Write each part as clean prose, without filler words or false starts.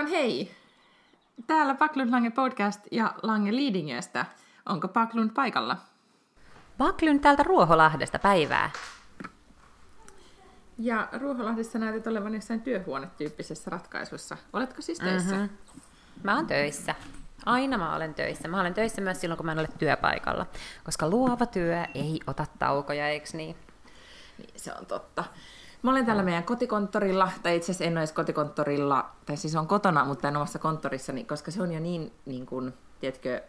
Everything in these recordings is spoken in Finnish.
vaan hei! Täällä Paklun Lange Podcast ja Lange Leadingestä. Onko Paklun paikalla? Paklun täältä Ruoholahdesta päivää. Ja Ruoholahdessa näytät olevan jossain työhuonetyyppisessä ratkaisussa. Oletko siis töissä? Mm-hmm. Mä oon töissä. Aina mä olen töissä. Mä olen töissä myös silloin, kun mä en ole työpaikalla. Koska luova työ ei ota taukoja, eiks niin? Niin, se on totta. Mä olen täällä meidän kotikonttorilla, tai itse asiassa en ole edes kotikonttorilla, tai siis on kotona, mutta en omassa konttorissani, koska se on jo niin kuin, tiedätkö,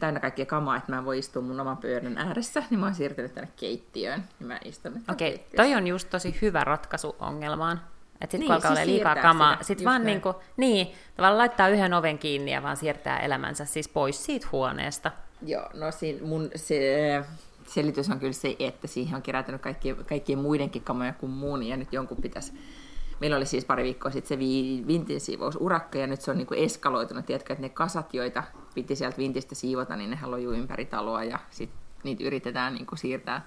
täynnä kaikkia kamaa, että mä en voi istua mun oman pöydän ääressä, niin mä oon siirtynyt tänne keittiöön, niin mä istun nyt keittiössä. Toi on just tosi hyvä ratkaisu ongelmaan. Että sit niin, kun alkaa siis olla liikaa kamaa, sit vaan niinku, niin, tavallaan laittaa yhden oven kiinni ja vaan siirtää elämänsä siis pois siitä huoneesta. Joo, no siinä mun se selitys on kyllä se, että siihen on kerätänyt kaikkien muidenkin kamoja kuin muun, ja nyt jonkun pitäisi. Meillä oli siis pari viikkoa sitten se vintin siivousurakka, ja nyt se on niin kuin eskaloitunut, tiedätkö, että ne kasat, joita piti sieltä vintistä siivota, niin nehän lojuu ympäri taloa, ja sitten niitä yritetään niin kuin siirtää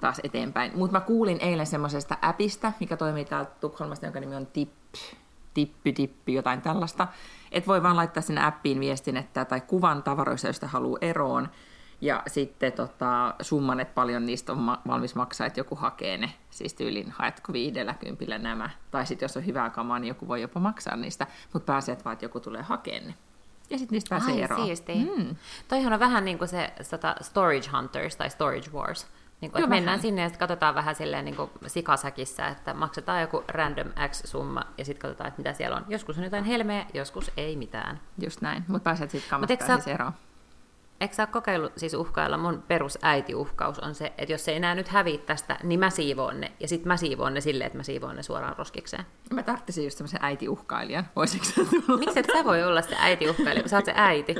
taas eteenpäin. Mutta mä kuulin eilen semmoisesta appista, mikä toimii täältä Tukholmasta, jonka nimi on tippi, jotain tällaista, että voi vaan laittaa sinne appiin viestin, että, tai kuvan tavaroista, josta haluaa eroon, ja sitten summan, että paljon niistä on valmis maksaa, että joku hakee ne, siis tyylin haetko 50 nämä, tai sitten jos on hyvää kamaa, niin joku voi jopa maksaa niistä, mutta pääsee vaan, että joku tulee hakemaan ne. Ja sitten niistä pääsee eroon. Toihan on vähän niin kuin se Storage Hunters tai Storage Wars. Niin kuin, mennään sinne ja sitten katsotaan vähän silleen niin kuin sikasäkissä, että maksetaan joku random X-summa ja sitten katsotaan, että mitä siellä on. Joskus on jotain helmeä, joskus ei mitään. Just näin, mutta pääset sitten kamattaa siis eroon. Eikö sä ole kokeillut siis uhkailla? Mun perusäitiuhkaus on se, että jos ei enää nyt häviä tästä, niin mä siivoon ne. Ja sit mä siivoon ne silleen, että mä siivoon ne suoraan roskikseen. Mä tarttisin just semmoisen äitiuhkailijan. Voisitko sä tulla? Miksi et sä voi olla se äitiuhkailija, kun sä oot se äiti?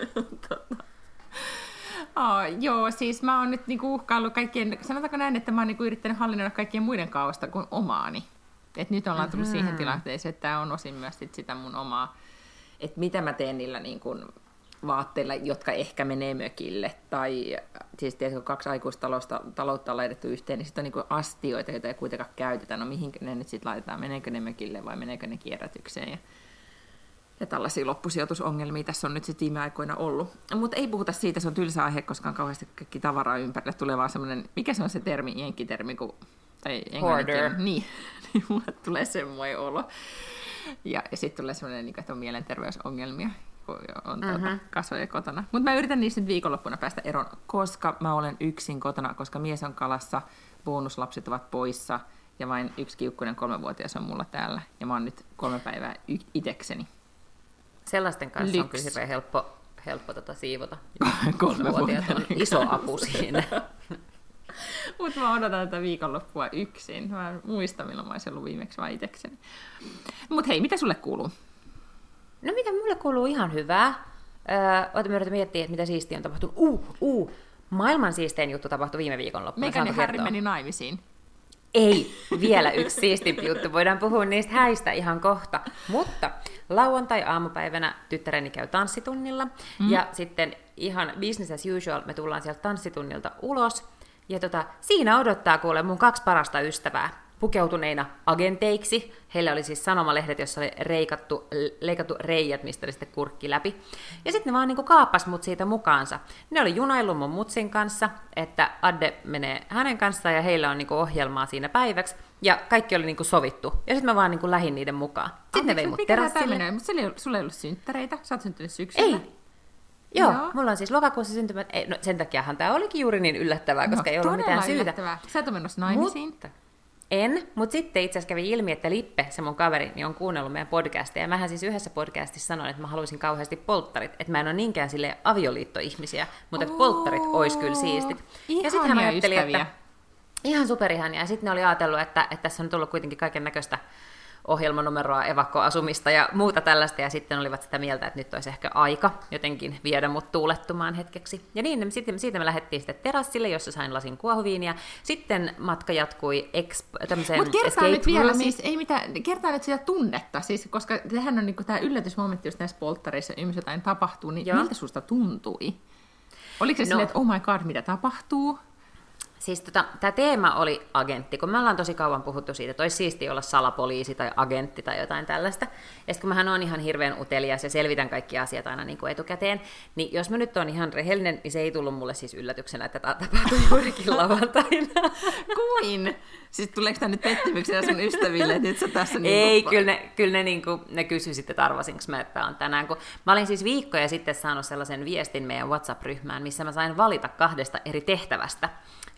Joo, siis mä oon nyt niinku uhkaillut kaikkien, sanotaanko näin, että mä oon niinku yrittänyt hallinnoida kaikkien muiden kaosta kuin omaani. Et nyt ollaan tullut siihen tilanteeseen, että tää on osin myös sit sitä mun omaa, että mitä mä teen niillä niinku vaatteilla, jotka ehkä menee mökille, tai siis tietysti kun kaksi aikuistaloutta on laitettu yhteen, niin sitten on niin kuin astioita, joita ei kuitenkaan käytetä, no mihin ne nyt sitten laitetaan, meneekö ne mökille vai meneekö ne kierrätykseen, ja tällaisia loppusijoitusongelmia tässä on nyt sitten viime aikoina ollut. Mutta ei puhuta siitä, se on tylsä aihe, koska on kauheasti kaikki tavaraa ympärille, tulee vaan semmoinen, mikä se on se termi, jenkkitermi, tai englannin niin, niin mulle tulee semmoinen olo, ja sitten tulee semmoinen, että on mielenterveysongelmia, kun on kasvoja kotona. Mutta mä yritän niistä nyt viikonloppuna päästä eroon, koska mä olen yksin kotona, koska mies on kalassa, bonuslapset ovat poissa, ja vain yksi kiukkunen 3-vuotias on mulla täällä, ja mä oon nyt 3 päivää itekseni. Sellaisten kanssa on kyllä hirveän helppo siivota. 3-vuotiaat on iso apu siinä. Mutta mä odotan tätä viikonloppua yksin. Mä en muista, milloin mä oisin ollut viimeksi vaan itekseni. Mut hei, mitä sulle kuuluu? No mitä, mulle kuuluu ihan hyvää. Mä yritän miettiä, että mitä siistiä on tapahtunut. Maailman siistein juttu tapahtui viime viikonloppuna. Megan ja Harry meni naimisiin. Ei, vielä yksi siistimpi juttu. Voidaan puhua niistä häistä ihan kohta. Mutta lauantai-aamupäivänä tyttäreni käy tanssitunnilla. Ja sitten ihan business as usual me tullaan sieltä tanssitunnilta ulos. Ja siinä odottaa kuule mun 2 parasta ystävää. Pukeutuneina agenteiksi. Heillä oli siis sanomalehdet, jossa oli leikattu reijät, mistä oli sitten kurkki läpi. Ja sitten ne vaan niinku kaapas mut siitä mukaansa. Ne oli junaillut mun mutsin kanssa, että Adde menee hänen kanssaan ja heillä on niinku ohjelmaa siinä päiväksi. Ja kaikki oli niinku sovittu. Ja sitten mä vaan niinku lähdin niiden mukaan. Sitten ne vei mut terassille. Mutta sulla ei ollut synttäreitä? Sä oot syntynyt syksyllä. Ei. Joo, mulla on siis lokakuussa syntymät. No sen takiahan tää olikin juuri niin yllättävää, koska ei ollut mitään syytä. Yllättävää. Sä et ole menossa naimisiin. Mutta sitten itse asiassa kävi ilmi, että Lippe, se mun kaveri, niin on kuunnellut meidän podcastia. Ja mähän siis yhdessä podcastissa sanoin, että mä haluaisin kauheasti polttarit. Että mä en ole niinkään silleen avioliittoihmisiä, mutta että polttarit olisi kyllä siistit. Ja sitten hän ajatteli, että ihan superihania. Ja sitten ne oli ajatellut, että tässä on tullut kuitenkin kaiken näköistä ohjelmanumeroa, evakkoasumista ja muuta tällaista. Ja sitten olivat sitä mieltä, että nyt olisi ehkä aika jotenkin viedä mut tuulettumaan hetkeksi. Ja niin, siitä me lähdettiin sitten terassille, jossa sain lasin kuohuviiniä. Sitten matka jatkui tämmöiseen escape nyt vielä, siis ei mitään, kertaa nyt sitä tunnetta, siis, koska tähän on niinku tämä yllätysmomentti, jos näissä polttareissa ymmärrys jotain tapahtuu, niin miltä susta tuntui? Oliko se silleen, että oh my god, mitä tapahtuu? Siis tämä teema oli agentti, kun me ollaan tosi kauan puhuttu siitä, että olisi siistiä olla salapoliisi tai agentti tai jotain tällaista. Ja sitten kun mähän olen ihan hirveän utelias ja selvitän kaikki asiat aina niin kuin etukäteen, niin jos mä nyt olen ihan rehellinen, niin se ei tullut mulle siis yllätyksenä, että tämä tapahtui juurikin lauantaina. Kuin? Siis tuleeko tämä nyt pettymyksenä sun ystäville, että nyt sä tässä niin ei, kyllä ne, niin kuin, ne kysyi sitten, että arvasinko mä, että on tänään. Kun mä olin siis viikkoja sitten saanut sellaisen viestin meidän WhatsApp-ryhmään, missä mä sain valita 2 eri tehtävästä,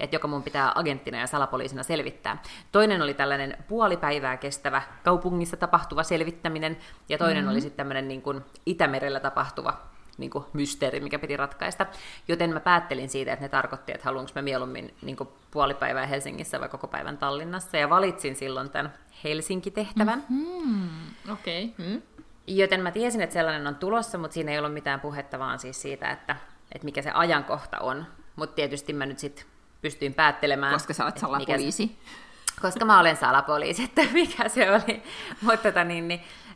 että joka mun pitää agenttina ja salapoliisina selvittää. Toinen oli tällainen puolipäivää kestävä kaupungissa tapahtuva selvittäminen, ja toinen oli sitten tämmöinen niin kuin Itämerellä tapahtuva niin kuin mysteeri, mikä piti ratkaista. Joten mä päättelin siitä, että ne tarkoitti, että haluanko mä mieluummin niin kuin puolipäivää Helsingissä vai koko päivän Tallinnassa, ja valitsin silloin tämän Helsinki-tehtävän. Okei. Joten mä tiesin, että sellainen on tulossa, mutta siinä ei ollut mitään puhetta vaan siis siitä, että mikä se ajankohta on. Mutta tietysti mä nyt sitten pystyin päättelemään. Koska sä olet salapoliisi. Koska mä olen salapoliisi, että mikä se oli.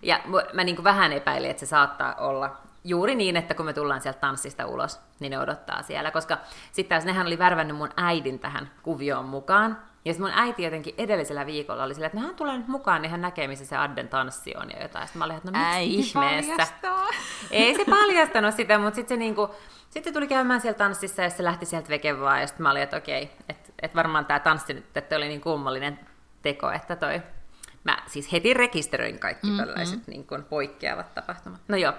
Ja mä niin kuin vähän epäilin, että se saattaa olla juuri niin, että kun me tullaan sieltä tanssista ulos, niin ne odottaa siellä. Koska sitten taas nehän oli värvännyt mun äidin tähän kuvioon mukaan. Ja mun äiti jotenkin edellisellä viikolla oli sillä, että hän tulee nyt mukaan, niin hän näkee, missä se Adden tanssi on ja jotain. Sitten mä olin, että no miksi ihmeessä? Paljastaa. Ei se paljastanut sitä, mutta sitten se niinku, sitten tuli käymään siellä tanssissa ja se lähti sieltä veke vaan. Ja sitten mä olin, että okei, että varmaan tämä tanssi nyt, että oli niin kummallinen teko, että toi. Mä siis heti rekisteröin kaikki tällaiset niin kuin poikkeavat tapahtumat. No joo,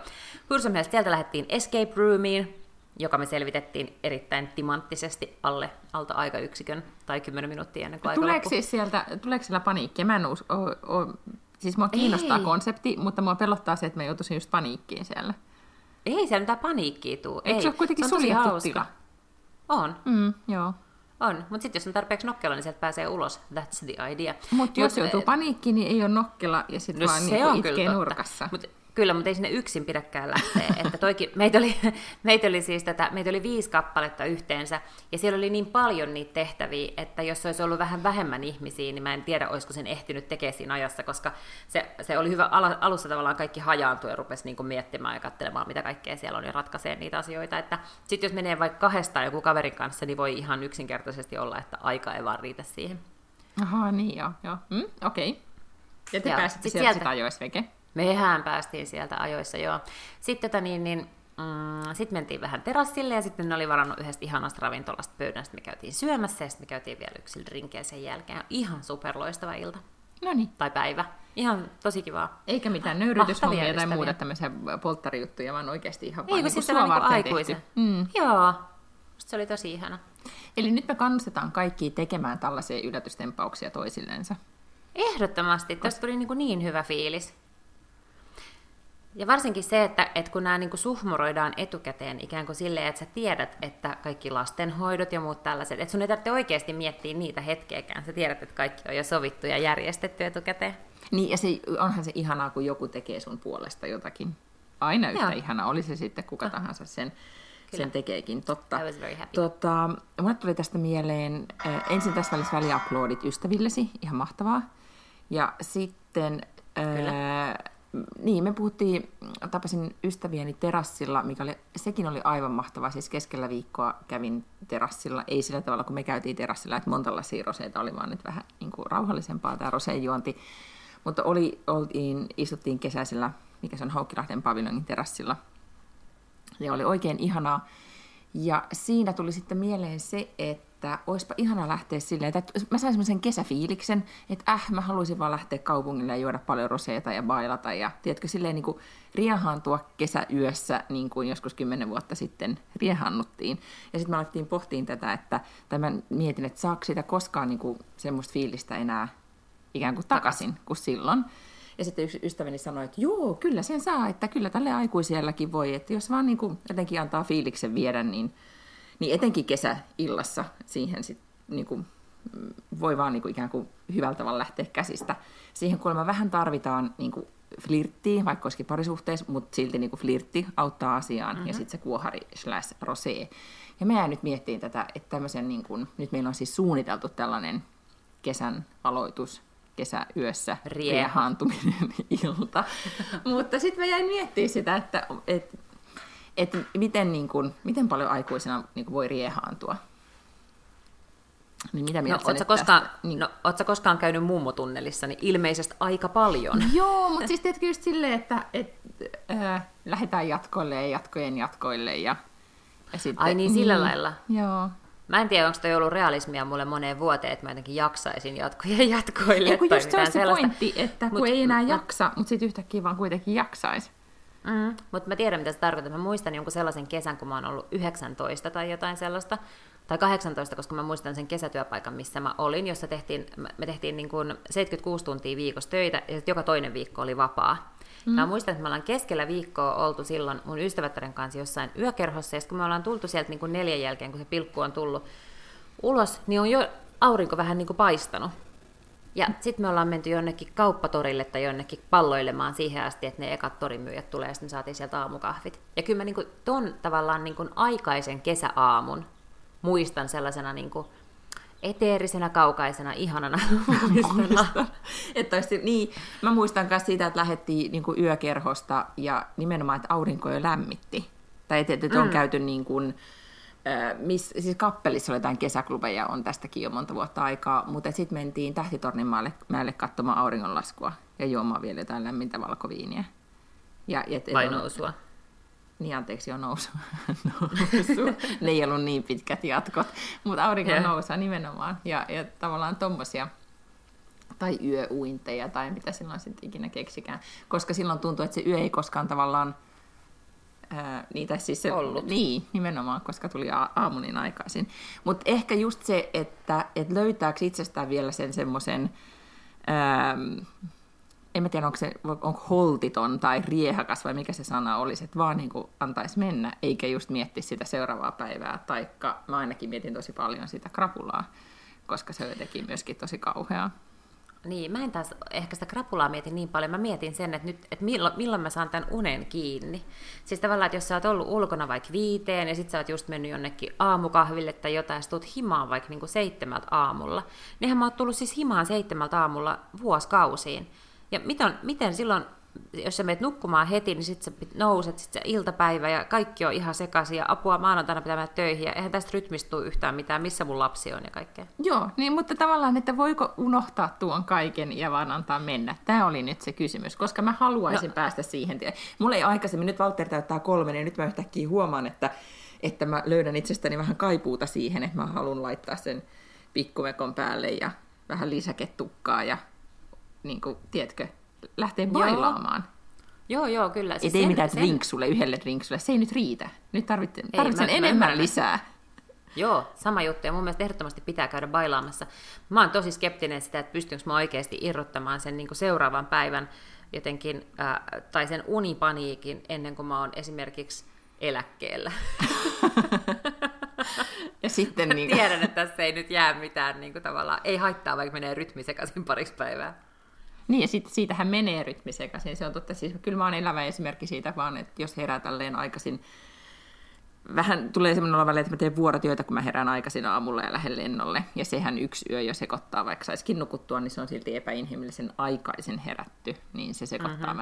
Hursumielessä sieltä lähdettiin escape roomiin, joka me selvitettiin erittäin timanttisesti alta aikayksikön tai 10 minuuttia ennen kuin aika loppui. Tuleeko siellä paniikkia? Mä en siis mua kiinnostaa konsepti, mutta mua pelottaa se, että mä joutuisin just paniikkiin siellä. Ei siellä mitään paniikkiä tule. Eikö se ole kuitenkin suljettu tila? On. Joo. On, mutta sitten jos on tarpeeksi nokkela, niin sieltä pääsee ulos. That's the idea. Mutta jos joutuu paniikkiin, niin ei ole nokkela ja sitten vaan niin itkee nurkassa. Kyllä, mutta ei sinne yksin pidäkään lähteä. Että toikin, meitä oli 5 kappaletta yhteensä, ja siellä oli niin paljon niitä tehtäviä, että jos olisi ollut vähän vähemmän ihmisiä, niin mä en tiedä, olisiko sen ehtinyt tekemään siinä ajassa, koska se oli hyvä, alussa tavallaan kaikki hajaantui ja rupesi niin kuin miettimään ja katselemaan, mitä kaikkea siellä on, ja ratkaisee niitä asioita. Sitten jos menee vaikka 2 joku kaverin kanssa, niin voi ihan yksinkertaisesti olla, että aika ei vaan riitä siihen. Aha, niin joo. Okei. Ja te pääsitte sieltä ajoisveke. Mehän päästiin sieltä ajoissa, joo. Sitten sit mentiin vähän terassille, ja sitten ne oli varannut yhdestä ihanasta ravintolasta pöydän, sitten me käytiin syömässä, ja sitten me käytiin vielä yksillä drinkeillä sen jälkeen. Ihan superloistava ilta. Noniin. Tai päivä. Ihan tosi kivaa. Eikä mitään nöyrytyshommia tai muuta tämmöisiä polttarijuttuja, vaan oikeasti ihan vaan niin sua varten tehty. Joo. Musta se oli tosi ihana. Eli nyt me kannustetaan kaikkia tekemään tällaisia yllätystempauksia toisillensa. Ehdottomasti. Tästä tuli niin hyvä fiilis. Ja varsinkin se, että kun nämä niin kuin suhmuroidaan etukäteen ikään kuin silleen, että sä tiedät, että kaikki lastenhoidot ja muut tällaiset, että sun ei tarvitse oikeasti miettiä niitä hetkeäkään, sä tiedät, että kaikki on jo sovittu ja järjestetty etukäteen. Niin, ja onhan se ihanaa, kun joku tekee sun puolesta jotakin. Aina yhtä ihanaa, oli se sitten kuka tahansa sen tekeekin, totta. I was very happy. Mulle tuli tästä mieleen, ensin tässä olisi väliaplodit ystävillesi, ihan mahtavaa, ja sitten... Niin, me tapasin ystäviäni terassilla, sekin oli aivan mahtavaa, siis keskellä viikkoa kävin terassilla, ei sillä tavalla kun me käytiin terassilla, että monta lasia roseita oli, vaan nyt vähän niin kuin rauhallisempaa tämä roseenjuonti, mutta istuttiin kesäisellä, mikä se on Haukilahden paviljongin terassilla, ja oli oikein ihanaa, ja siinä tuli sitten mieleen se, että olisipa ihana lähteä silleen, että mä sain semmoisen kesäfiiliksen, että mä haluaisin vaan lähteä kaupungille ja juoda paljon roseeta ja bailata ja tiedätkö, silleen niin kuin riehaantua kesäyössä, niin kuin joskus 10 vuotta sitten riehaannuttiin. Ja sitten me alettiin pohtiin tätä, että mä mietin, että saako sitä koskaan niin kuin semmoista fiilistä enää ikään kuin takaisin kuin silloin. Ja sitten yksi ystäväni sanoi, että joo, kyllä sen saa, että kyllä tälle aikuisielläkin voi, että jos vaan niin kuin jotenkin antaa fiiliksen viedä, niin etenkin kesäillassa siihen sit, niin kuin, voi vaan niin kuin, ikään kuin hyvällä tavalla lähteä käsistä. Siihen kuulemma vähän tarvitaan niin kuin flirttiä, vaikka olisikin parisuhteessa, mutta silti niin kuin flirtti auttaa asiaan, ja sitten se kuohari/rosee. Ja mä jäin nyt miettiin tätä, että tämmöisen, niin kuin, nyt meillä on siis suunniteltu tällainen kesän aloitus, kesäyössä riehaantuminen ilta. Mutta sitten mä jäin miettimään sitä, että miten paljon aikuisena niin kuin voi riehaantua. Niin mitä mieltä ootko koskaan käynyt mummotunnelissa, niin ilmeisesti aika paljon. Joo, mutta siis teetkö just silleen, että lähdetään jatkoille ja jatkojen jatkoille. Ja sitten, ai niin, sillä lailla. Joo. Mä en tiedä, onko toi ollut realismia mulle moneen vuoteen, että mä jotenkin jaksaisin jatkojen jatkoille. Ja kun just se on se pointti, että kun ei enää jaksa, mutta sitten yhtäkkiä vaan kuitenkin jaksaisi. Mutta mä tiedän, mitä se tarkoittaa. Mä muistan jonkun sellaisen kesän, kun mä oon ollut 19 tai jotain sellaista. Tai 18, koska mä muistan sen kesätyöpaikan, missä mä olin, jossa me tehtiin niin kuin 76 tuntia viikossa töitä, ja joka toinen viikko oli vapaa. Mm. Mä muistan, että me ollaan keskellä viikkoa oltu silloin mun ystävättären kanssa jossain yökerhossa, ja kun me ollaan tultu sieltä niin kuin 4 jälkeen, kun se pilkku on tullut ulos, niin on jo aurinko vähän niin kuin paistanut. Ja sitten me ollaan menty jonnekin kauppatorille tai jonnekin palloilemaan siihen asti, että ne ekat torimyyjät tulee, ja sitten me saatiin sieltä aamukahvit. Ja kyllä mä niin kuin ton tavallaan niin kuin aikaisen kesäaamun muistan sellaisena niin kuin eteerisenä, kaukaisena, ihanana muistona. Niin, mä muistan myös siitä, että lähdettiin niin kuin yökerhosta ja nimenomaan, että aurinko jo lämmitti. Tai että on käyty niin kuin, siis kappelissa oli jotain kesäklubeja, on tästäkin jo monta vuotta aikaa, mutta sitten mentiin Tähtintornin mäelle katsomaan auringonlaskua ja juomaan vielä jotain lämmintä valkoviiniä. Vai nousua. Niin, anteeksi, jo nousu. Ne ei ollut niin pitkät jatkot, mutta aurinko nousee nimenomaan. Ja tavallaan tommosia, tai yöuinteja, tai mitä silloin sitten ikinä keksikään. Koska silloin tuntuu, että se yö ei koskaan tavallaan niitä siis se, ollut. Niin, nimenomaan, koska tuli aamunin aikaisin. Mutta ehkä just se, että löytääkö itsestään vielä sen semmoisen... En mä tiedä, onko holtiton tai riehakas vai mikä se sana olisi, että vaan niin kuin antaisi mennä, eikä just miettisi sitä seuraavaa päivää. Taikka mä ainakin mietin tosi paljon sitä krapulaa, koska se jotenkin myöskin tosi kauheaa. Niin, mä en taas ehkä sitä krapulaa mietin niin paljon. Mä mietin sen, että, milloin mä saan tämän unen kiinni. Siis tavallaan, että jos sä oot ollut ulkona vaikka 5 ja sit sä oot just mennyt jonnekin aamukahville tai jotain, ja sä tulet himaan vaikka niin kuin 7 aamulla. Nehän mä oot tullut siis himaan 7 aamulla vuosikausiin. Ja miten silloin, jos sä menet nukkumaan heti, niin sitten sä nouset, sitten se iltapäivä ja kaikki on ihan sekaisin ja apua maanantaina pitää mennä töihin ja eihän tästä rytmistuu yhtään mitään, missä mun lapsi on ja kaikkea. Joo, niin, mutta tavallaan, että voiko unohtaa tuon kaiken ja vaan antaa mennä? Tämä oli nyt se kysymys, koska mä haluaisin päästä siihen. Mulla ei aikaisemmin, nyt Walter täyttää 3, niin nyt mä yhtäkkiä huomaan, että mä löydän itsestäni vähän kaipuuta siihen, että mä haluan laittaa sen pikkumekon päälle ja vähän lisäketukkaa ja... Niin kuin, tiedätkö, lähtee bailaamaan. Joo, kyllä. Siis ei mitään drinksulle, yhdelle drinksulle. Se ei nyt riitä. Nyt tarvitsen enemmän lisää. Joo, sama juttu. Ja mun mielestä ehdottomasti pitää käydä bailaamassa. Mä oon tosi skeptinen sitä, että pystynkö mä oikeasti irrottamaan sen niin kuin seuraavan päivän jotenkin, tai sen unipaniikin ennen kuin mä oon esimerkiksi eläkkeellä. Ja sitten niin kuin... Tiedän, että tässä ei nyt jää mitään niin kuin tavallaan. Ei haittaa, vaikka menee rytmi sekaisin pariksi päivää. Niin, ja siitähän menee rytmi sekaisin, se on totta. Siis kyllä mä oon elävä esimerkki siitä vaan, että jos herää tälleen aikaisin, vähän tulee semmoinen olla väliin, että mä teen vuorotyötä, kun mä herään aikaisin aamulla ja lähden lennolle. Ja sehän yksi yö jo sekoittaa, vaikka saisikin nukuttua, niin se on silti epäinhimillisen aikaisin herätty, niin se sekoittaa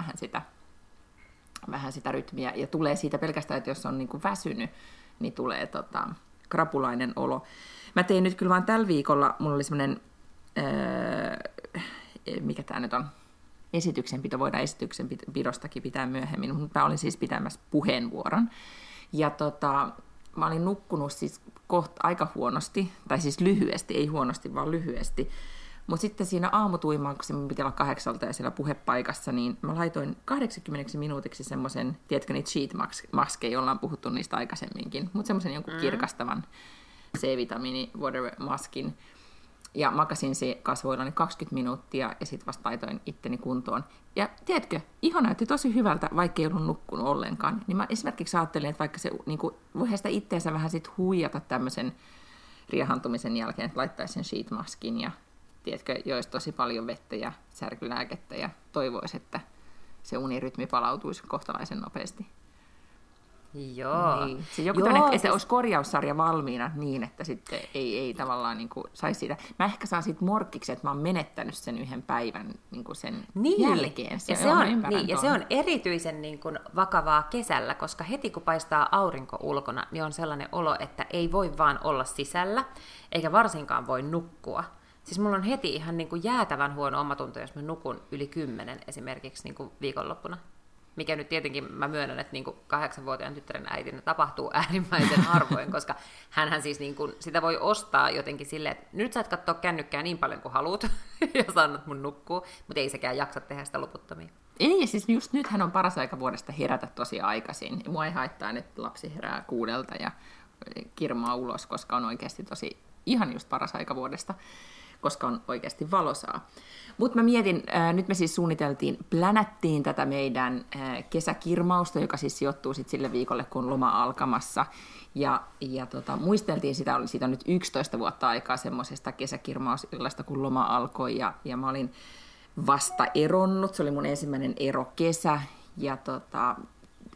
vähän sitä rytmiä. Ja tulee siitä pelkästään, että jos on niin kuin väsynyt, niin tulee krapulainen olo. Mä tein nyt kyllä vaan tällä viikolla, mulla oli semmoinen... mikä tämä nyt on, esityksenpito, voidaan esityksenpidostakin pitää myöhemmin, mutta mä olin siis pitämässä puheenvuoron. Ja mä olin nukkunut siis aika huonosti, tai siis lyhyesti, ei huonosti, vaan lyhyesti. Mutta sitten siinä aamutuimaan, kun se piti olla 8 ja siellä puhepaikassa, niin mä laitoin 80 minuutiksi semmoisen, tiedätkö niitä sheet-maskeja, jolla on puhuttu niistä aikaisemminkin, mutta semmoisen jonkun kirkastavan C-vitamiini water-maskin. Ja makasin se kasvoillani 20 minuuttia ja sitten vasta taitoin itteni kuntoon. Ja tiedätkö, iho näytti tosi hyvältä, vaikka ei ollut nukkunut ollenkaan. Niin mä esimerkiksi ajattelin, että vaikka se niin kuin, voihan sitä itteensä vähän sit huijata tämmöisen riehantumisen jälkeen, että laittaisi sen sheetmaskin ja tiedätkö, joisi tosi paljon vettä ja särkylääkettä ja toivoisi, että se unirytmi palautuisi kohtalaisen nopeasti. Joo. Niin. Se joku tämmöinen, että olisi korjaussarja valmiina niin, että sitten ei tavallaan niin kuin saisi siitä. Mä ehkä saan siitä morkkiksi, että mä oon menettänyt sen yhden päivän niin kuin sen jälkeen. Ja se on erityisen niin kuin vakavaa kesällä, koska heti kun paistaa aurinko ulkona, niin on sellainen olo, että ei voi vaan olla sisällä, eikä varsinkaan voi nukkua. Siis mulla on heti ihan niin kuin jäätävän huono omatunto, jos mä nukun yli 10 esimerkiksi niin kuin viikonloppuna. Mikä nyt tietenkin, mä myönnän, että niin kuin 8-vuotiaan tyttären äitinä tapahtuu äärimmäisen harvoin, koska hänhän siis niin kuin, sitä voi ostaa jotenkin silleen, että nyt sä et katsoa kännykkää niin paljon kuin haluat, jos annat mun nukkuu, mutta ei sekään jaksa tehdä sitä loputtomia. Ei, siis just nythän on paras aika vuodesta herätä tosi aikaisin. Mua ei haittaa, että lapsi herää 6 ja kirmaa ulos, koska on oikeasti tosi ihan just paras aika vuodesta, koska on oikeasti valosaa. Mutta mä mietin, nyt me siis plänättiin tätä meidän kesäkirmausta, joka siis sijoittuu sit sille viikolle, kun loma alkamassa. Ja muisteltiin sitä, oli siitä nyt 11 vuotta aikaa semmoisesta kesäkirmausillasta, kun loma alkoi. Ja mä olin vasta eronnut, se oli mun ensimmäinen erokesä, ja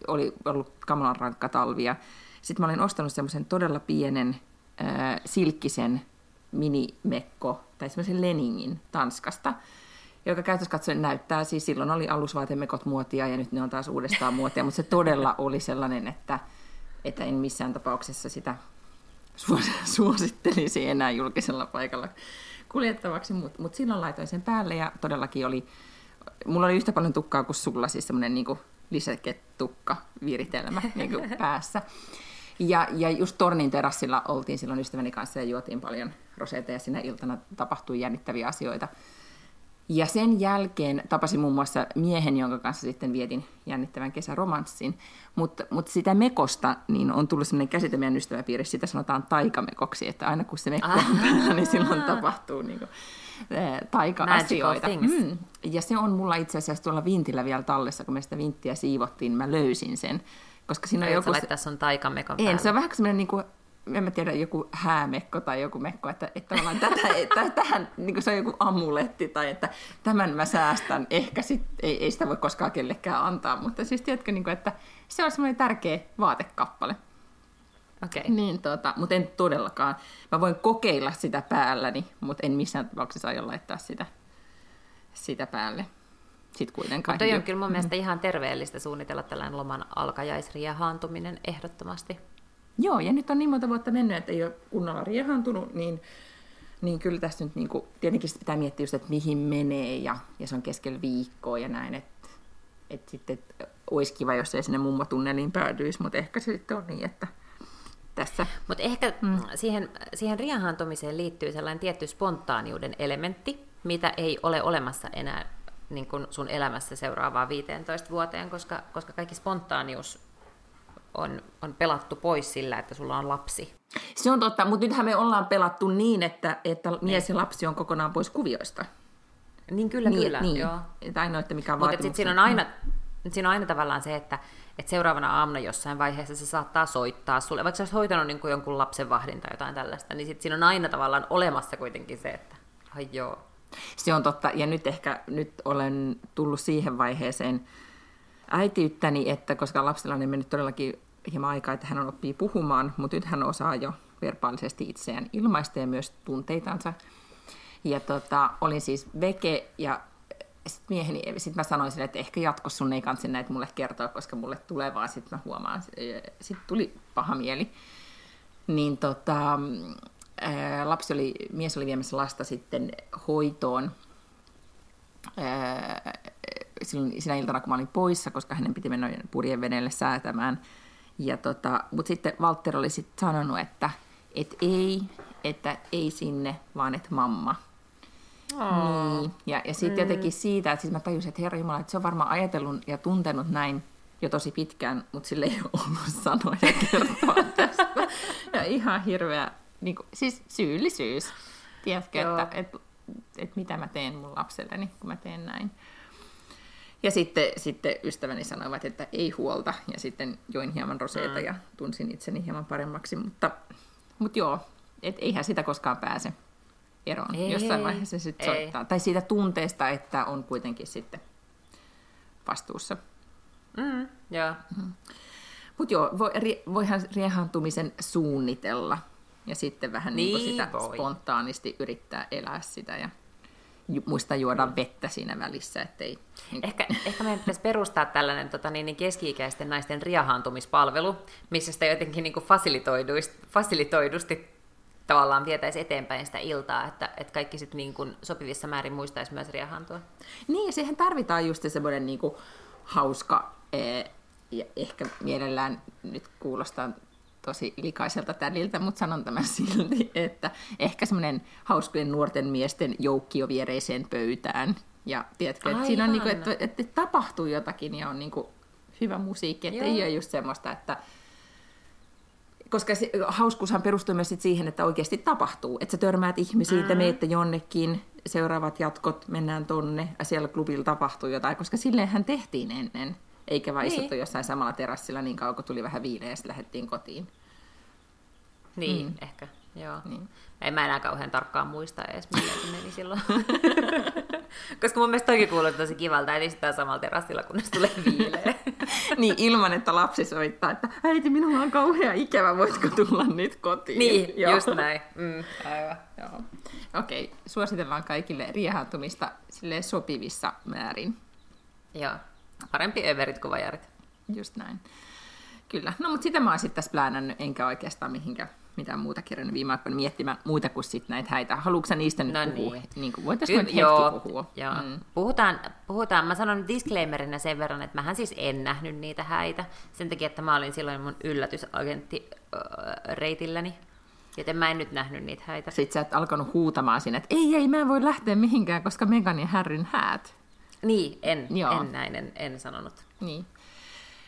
oli ollut kamalan rankka talvia. Sitten mä olin ostanut semmoisen todella pienen silkkisen minimekko, tai semmoisen leningin Tanskasta, joka käytössä katsoen näyttää, siis silloin oli alusvaatemekot muotia ja nyt ne on taas uudestaan muotia, mutta se todella oli sellainen, että en missään tapauksessa sitä suosittelisi enää julkisella paikalla kuljettavaksi, mutta silloin laitoin sen päälle ja todellakin mulla oli yhtä paljon tukkaa kuin sulla, siis semmoinen niin kuin lisäketukkaviritelmä niin kuin päässä. Ja just tornin terassilla oltiin silloin ystäväni kanssa ja juotiin paljon roseita ja siinä iltana tapahtui jännittäviä asioita. Ja sen jälkeen tapasin muun muassa miehen, jonka kanssa sitten vietin jännittävän kesäromanssin. Mutta sitä mekosta niin on tullut sellainen käsite meidän ystäväpiirissä, sitä sanotaan taikamekoksi, että aina kun se mekko on päällä, niin silloin tapahtuu niin kuin taika-asioita. Ja se on mulla itse asiassa tuolla vintillä vielä tallessa, kun me sitä vinttiä siivottiin, mä löysin sen. Koska siinä on joku... Tässä on taikamekon päällä. Se on vähän semmoinen, niin kuin, en mä tiedä, joku häämekko tai joku mekko, että ollaan tähän, niin kuin se on joku amuletti, tai että tämän mä säästän, ehkä sitten ei sitä voi koskaan kellekään antaa, mutta siis tiedätkö, niin kuin, että se on semmoinen tärkeä vaatekappale. Okei. Okay. Niin, mutta en todellakaan, mä voin kokeilla sitä päälläni, mutta en missään tapauksessa aio laittaa sitä päälle. Mutta on kyllä mun mielestä ihan terveellistä suunnitella tällainen loman alkajaisriehaantuminen ehdottomasti. Joo, ja nyt on niin monta vuotta mennyt, että ei ole kunnolla riehaantunut, niin kyllä tässä nyt niinku, tietenkin pitää miettiä just, että mihin menee, ja se on keskellä viikkoa ja näin, että et sitten olisi kiva, jos ei sinne mummotunneliin päädyisi, mutta ehkä se sitten on niin, että tässä. Mutta ehkä siihen riehaantumiseen liittyy sellainen tietty spontaaniuden elementti, mitä ei ole olemassa enää niin kuin sun elämässä seuraavaan 15 vuoteen, koska kaikki spontaanius on pelattu pois sillä, että sulla on lapsi. Se on totta, mutta nythän me ollaan pelattu niin, että mies ja lapsi on kokonaan pois kuvioista. Niin kyllä, niin. Joo. Että ainoa, että mikä on vaatimuksia. Mutta siinä on aina tavallaan se, että seuraavana aamuna jossain vaiheessa se saattaa soittaa sulle, vaikka sä olis hoitanut niin kuin jonkun lapsen vahdin tai jotain tällaista, niin sit siinä on aina tavallaan olemassa kuitenkin se, että ai joo. Se on totta, ja nyt olen tullut siihen vaiheeseen äitiyttäni, että koska lapsella on mennyt todellakin hieman aikaa, että hän oppii puhumaan, mutta nyt hän osaa jo verbaalisesti itseään ilmaista ja myös tunteitansa. Ja olin siis veke, ja sitten mä sanoin sille, että ehkä jatkossa sun ei kansi näitä mulle kertoa, koska mulle tulee vaan, sitten mä huomaan, sitten tuli paha mieli. Niin mies oli viemässä lasta sitten hoitoon silloin, sinä iltana, kun mä olin poissa, koska hänen piti mennä purjeveneelle säätämään. Mutta sitten Walter oli sitten sanonut, että ei sinne, vaan että mamma. Niin. Ja sitten jotenkin siitä, että siis mä tajusin, että Herra Jumala, että se on varmaan ajatellut ja tuntenut näin jo tosi pitkään, mutta sille ei ollut sanoja kertoa tästä. Ja ihan hirveä. Niin kuin, siis syyllisyys, tiedätkö, että mitä mä teen mun lapselleni, kun mä teen näin. Ja sitten ystäväni sanoivat, että ei huolta, ja sitten join hieman roseita ja tunsin itseni hieman paremmaksi, mutta joo, et eihän sitä koskaan pääse eroon. Jossain vaiheessa sitten soittaa. Tai siitä tunteesta, että on kuitenkin sitten vastuussa. Joo. Mm. Mutta joo, voihan riehaantumisen suunnitella ja sitten vähän niin sitä spontaanisti yrittää elää sitä ja muista juoda vettä siinä välissä. Ettei... Ehkä meidän pitäisi perustaa tällainen keski-ikäisten naisten riehaantumispalvelu, missä sitä jotenkin niin kuin fasilitoidusti tavallaan vietäisi eteenpäin sitä iltaa, että kaikki sitten niin kuin sopivissa määrin muistaisi myös riehaantua. Niin, ja siihen tarvitaan just semmoinen niin kuin hauska, ja ehkä mielellään nyt kuulostaa tosi likaiselta tädiltä, mutta sanon tämän silti, että ehkä semmoinen hauskojen nuorten miesten joukkio viereiseen pöytään. Ja tiedätkö, että siinä on niin kuin, että tapahtuu jotakin ja on niin kuin hyvä musiikki, että ei ole just semmoista, että koska se hauskuushan perustuu myös siihen, että oikeasti tapahtuu. Että sä törmäät ihmisiä, että meette jonnekin, seuraavat jatkot, mennään tonne, ja siellä klubilla tapahtuu jotain, koska silleenhän tehtiin ennen. Eikä vaan istuttu jossain samalla terassilla niin kauan, kun tuli vähän viileä ja sitten lähdettiin kotiin. Niin, ehkä. Joo. Niin. En mä enää kauhean tarkkaan muista edes, milloin se meni silloin. Koska mun mielestä toki kuuluu tosi kivalta, että istutaan samalla terassilla, kunnes tulee viileä. Niin, ilman että lapsi soittaa, että äiti, minulla on kauhean ikävä, voitko tulla nyt kotiin? Niin, joo, just näin. Mm, aivan. Joo. Okei, suositellaan kaikille riehaantumista sopivissa määrin. Joo. Parempi överit kuin vajarit. Just näin. Kyllä. No, mutta sitä mä oon sitten tässä pläänännyt, enkä oikeastaan mihinkään mitään muuta kerran viime aikoina miettimään muuta kuin sit näitä häitä. Haluatko sä niistä nyt puhua? Niin kuin voitaisiin nyt hetki puhua. Joo. Mm. Puhutaan. Mä sanon disclaimerina sen verran, että mähän siis en nähnyt niitä häitä. Sen takia, että mä olin silloin mun yllätysagenttireitilläni. Joten mä en nyt nähnyt niitä häitä. Sitten sä et alkanut huutamaan siinä, että ei, mä en voi lähteä mihinkään, koska Megan ja Harryn häät. Niin, en sanonut. Niin.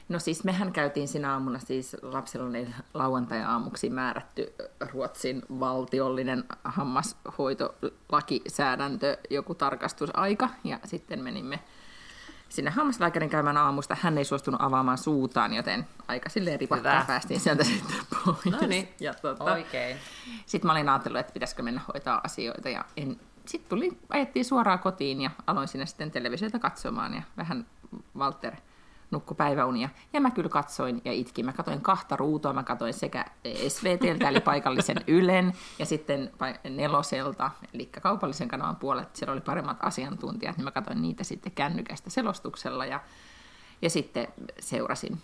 No siis mehän käytiin sinä aamuna, siis lapsilla oli lauantai-aamuksi määrätty Ruotsin valtiollinen hammashoitolakisäädäntö, joku tarkastusaika, ja sitten menimme sinne hammaslääkärin käymään aamusta. Hän ei suostunut avaamaan suutaan, joten aika silleen ripahtaa päästiin sieltä sitten pois. No niin, oikein. Sitten mä olin ajatellut, että pitäisikö mennä hoitaa asioita, ja sitten ajettiin suoraan kotiin ja aloin sinne sitten televisiota katsomaan ja vähän Walter nukkui päiväunia. Ja mä kyllä katsoin ja itkin. Mä katsoin kahta ruutua. Mä katsoin sekä SVT:ltä eli paikallisen Ylen ja sitten Neloselta eli kaupallisen kanavan puolelta. Siellä oli paremmat asiantuntijat, niin mä katsoin niitä sitten kännykästä selostuksella ja sitten seurasin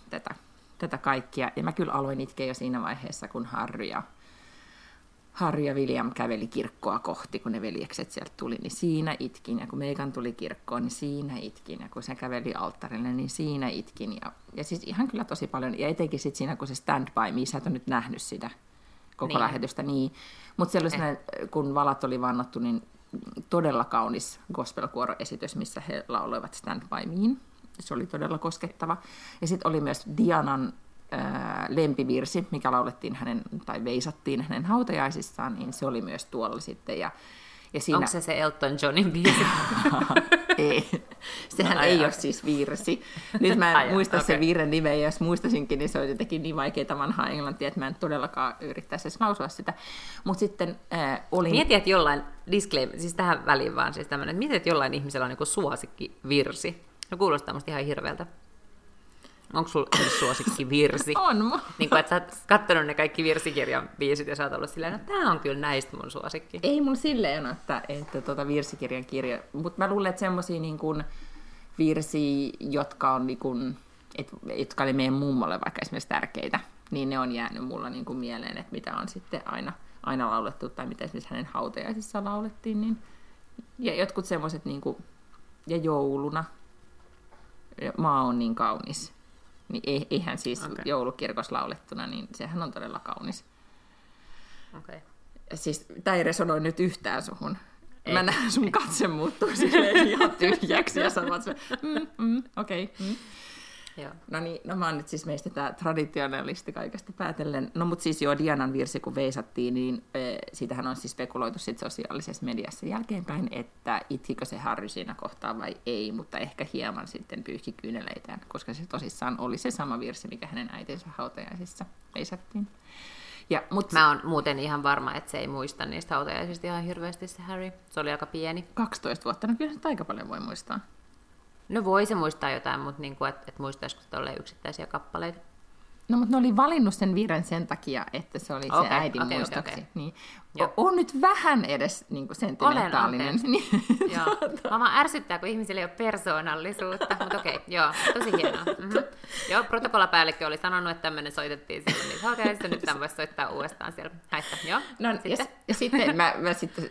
tätä kaikkia. Ja mä kyllä aloin itkeä jo siinä vaiheessa, kun Harry ja William käveli kirkkoa kohti, kun ne veljekset sieltä tuli, niin siinä itkin. Ja kun Megan tuli kirkkoon, niin siinä itkin. Ja kun se käveli alttarille, niin siinä itkin. Ja siis ihan kyllä tosi paljon. Ja etenkin sitten siinä, kun se Stand By Me, sä et ole nyt nähnyt sitä koko lähetystä. Niin. Mutta sellaisena, kun valat oli vannottu, niin todella kaunis gospelkuoroesitys, missä he lauloivat Stand By Me. Se oli todella koskettava. Ja sitten oli myös Dianan lempivirsi, mikä laulettiin veisattiin hänen hautajaisissaan, niin se oli myös tuolla sitten. Ja siinä... Onko se Elton Johnin biisi? Ei. Sehän ei ole siis virsi. Nyt mä en muista sen virren nimeä, ja jos muistasinkin, niin se on jotenkin niin vaikeaa vanhaa englantia, että mä en todellakaan yrittäisi edes lausua sitä. Mut sitten olin... Mieti, että jollain disclaimer, siis tähän väliin vaan siis tämmöinen, että mieti, että jollain ihmisellä on niin kuin suosikkivirsi. No kuulostaa musta ihan hirveältä. Onko sulla suosikkivirsi? On mun. Niin kuin, että sä oot kattonut ne kaikki virsikirjan biisit ja sä oot ollut silleen, että tää on kyllä näistä mun suosikki. Ei mun silleen ole, että virsikirjan kirja, mutta mä luulen, että semmosia niin kuin virsiä, jotka on niin kuin, jotka oli meidän mummolle vaikka esimerkiksi tärkeitä, niin ne on jäänyt mulla niin kuin mieleen, että mitä on sitten aina laulettu tai mitä esimerkiksi hänen hautajaisissa laulettiin. Niin, ja jotkut semmoiset, niin kuin, ja jouluna, ja maa on niin kaunis. Niin eihän siis joulukirkossa laulettuna, niin sehän on todella kaunis. Okay. Siis tämä ei resonoi nyt yhtään suhun. Ei. Mä näen sun katse muuttuu silleen ihan tyhjäksi ja sanoo, että okei. Mm. No mä oon nyt siis meistä tää traditionalisti kaikesta päätellen. No mut siis joo, Dianan virsi kun veisattiin, niin siitähän on siis spekuloitu sit sosiaalisessa mediassa jälkeenpäin, että itkikö se Harry siinä kohtaa vai ei, mutta ehkä hieman sitten pyyhki kyyneleitään, koska se tosissaan oli se sama virsi, mikä hänen äitinsä hautajaisissa veisattiin. Mä oon muuten ihan varma, että se ei muista niistä hautajaisista ihan hirveästi se Harry. Se oli aika pieni. 12 vuotta, no kyllä se aika paljon voi muistaa. No voi se muistaa jotain, mutta niin kuin, et muistaisiko tolleen yksittäisiä kappaleita. No, mutta ne oli valinnut sen virren sen takia, että se oli se äidin muistoksi. Okay. Niin. On nyt vähän edes niin kuin sentimentaalinen. Niin. Joo. Mä vaan ärsyttää, kun ihmisillä ei ole persoonallisuutta, mutta okei, joo, tosi hienoa. Mm-hmm. Joo, protokolapäällikkö oli sanonut, että tämmöinen soitettiin silloin, niin okei, nyt tämän voisi soittaa uudestaan siellä häistä. Joo, no, sitten. Ja sitten mä sitten,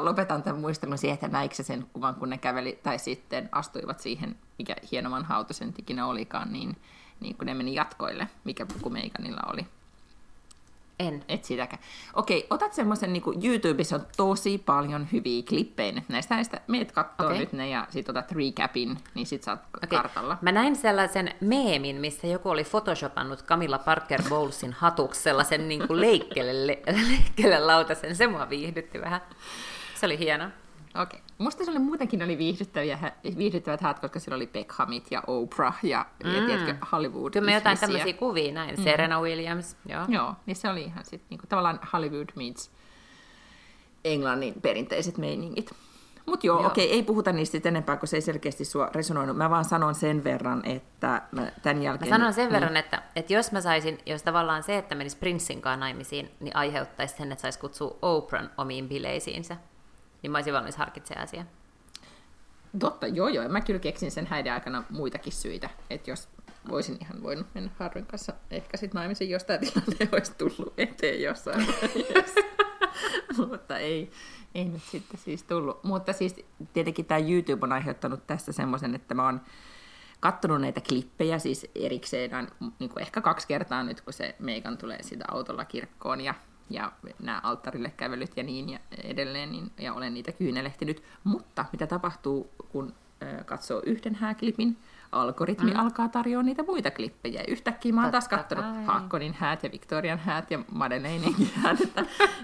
lopetan tämän muistelun siihen, että näikö se sen kuvan, kun ne käveli, tai sitten astuivat siihen, mikä hienomman hautasen ikinä olikaan, niin kun ne meni jatkoille, mikä puku meikanilla oli. En. Et sitäkään. Okei, otat semmoisen, niin kuin YouTubessa on tosi paljon hyviä klippejä nyt näistä. Meet kattoo nyt ne ja sit otat recapin, niin sit sä oot kartalla. Mä näin sellaisen meemin, missä joku oli photoshopannut Camilla Parker Bowlesin hatuksella sen niin kuin leikkele lautasen. Se mua viihdytti vähän. Se oli hienoa. Okei. Musta se oli muutenkin viihdyttävät häät, koska siellä oli Beckhamit ja Oprah ja tiedätkö, Hollywood-ihmisiä. Kyllä mä jotain tämmöisiä kuvia näin, Serena Williams. Joo, niin se oli ihan sitten niinku, tavallaan Hollywood meets Englannin perinteiset meiningit. Mut joo. Okei, ei puhuta niistä sitten enempää, kun se ei selkeästi sua resonoinut. Mä vaan sanon sen verran, että tämän jälkeen... Mä sanon sen verran, että jos mä saisin, jos tavallaan se, että menis Prinssinkaan naimisiin, niin aiheuttaisi sen, että saisi kutsua Oprahn omiin bileisiinsä. Niin mä olisin valmis harkitsemaan asiaa. Totta, joo. Mä kyllä keksin sen häiden aikana muitakin syitä. Että jos voisin ihan voinut mennä Harryn kanssa ehkä sit naimisiin, jos tää tilanne olisi tullut eteen jossain. Mutta ei nyt sitten siis tullut. Mutta siis tietenkin tää YouTube on aiheuttanut tässä semmoisen, että mä oon kattonut näitä klippejä siis erikseen niin kuin ehkä 2 kertaa nyt, kun se Meikan tulee sitä autolla kirkkoon ja nämä alttarille kävelyt ja niin ja edelleen, niin, ja olen niitä kyynelehtinyt. Mutta mitä tapahtuu, kun katsoo yhden hääklipin, algoritmi alkaa tarjoaa niitä muita klippejä. Yhtäkkiä mä oon taas kattonut Haakkonin häät ja Victorian häät ja Madeleininkin häät,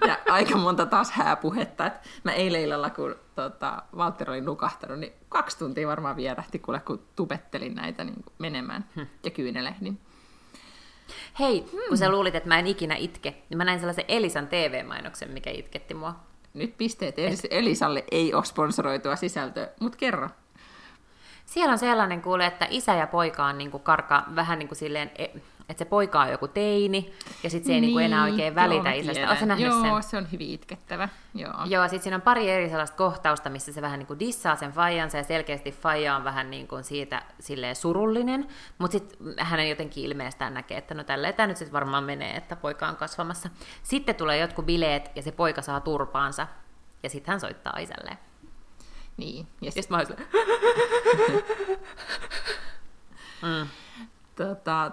ja aika monta taas hääpuhetta. Et mä eilen illalla, kun Walter oli nukahtanut, niin 2 tuntia varmaan vierähti, kun tupettelin näitä niin kuin menemään ja kyynelehdin. Hei, kun sä luulit, että mä en ikinä itke, niin mä näin sellaisen Elisan TV-mainoksen, mikä itketti mua. Nyt pisteet Elisalle ei ole sponsoroitua sisältöä, mut kerro. Siellä on sellainen kuule, että isä ja poika on niinku karkaa vähän niin kuin silleen, että se poika on joku teini, ja sitten se ei niinku enää oikein välitä isästä. Oletko sä nähnyt sen? Joo, se on hyvin itkettävä. Joo, sitten siinä on pari eri sellaista kohtausta, missä se vähän niinku dissaa sen faijansa, ja selkeästi faija on vähän niinku siitä silleen surullinen, mutta sitten hänen jotenkin ilmeestään näkee, että no tälleen tämä nyt sitten varmaan menee, että poika on kasvamassa. Sitten tulee jotkut bileet, ja se poika saa turpaansa, ja sitten hän soittaa isälleen. Niin, ja sitten mä olisin...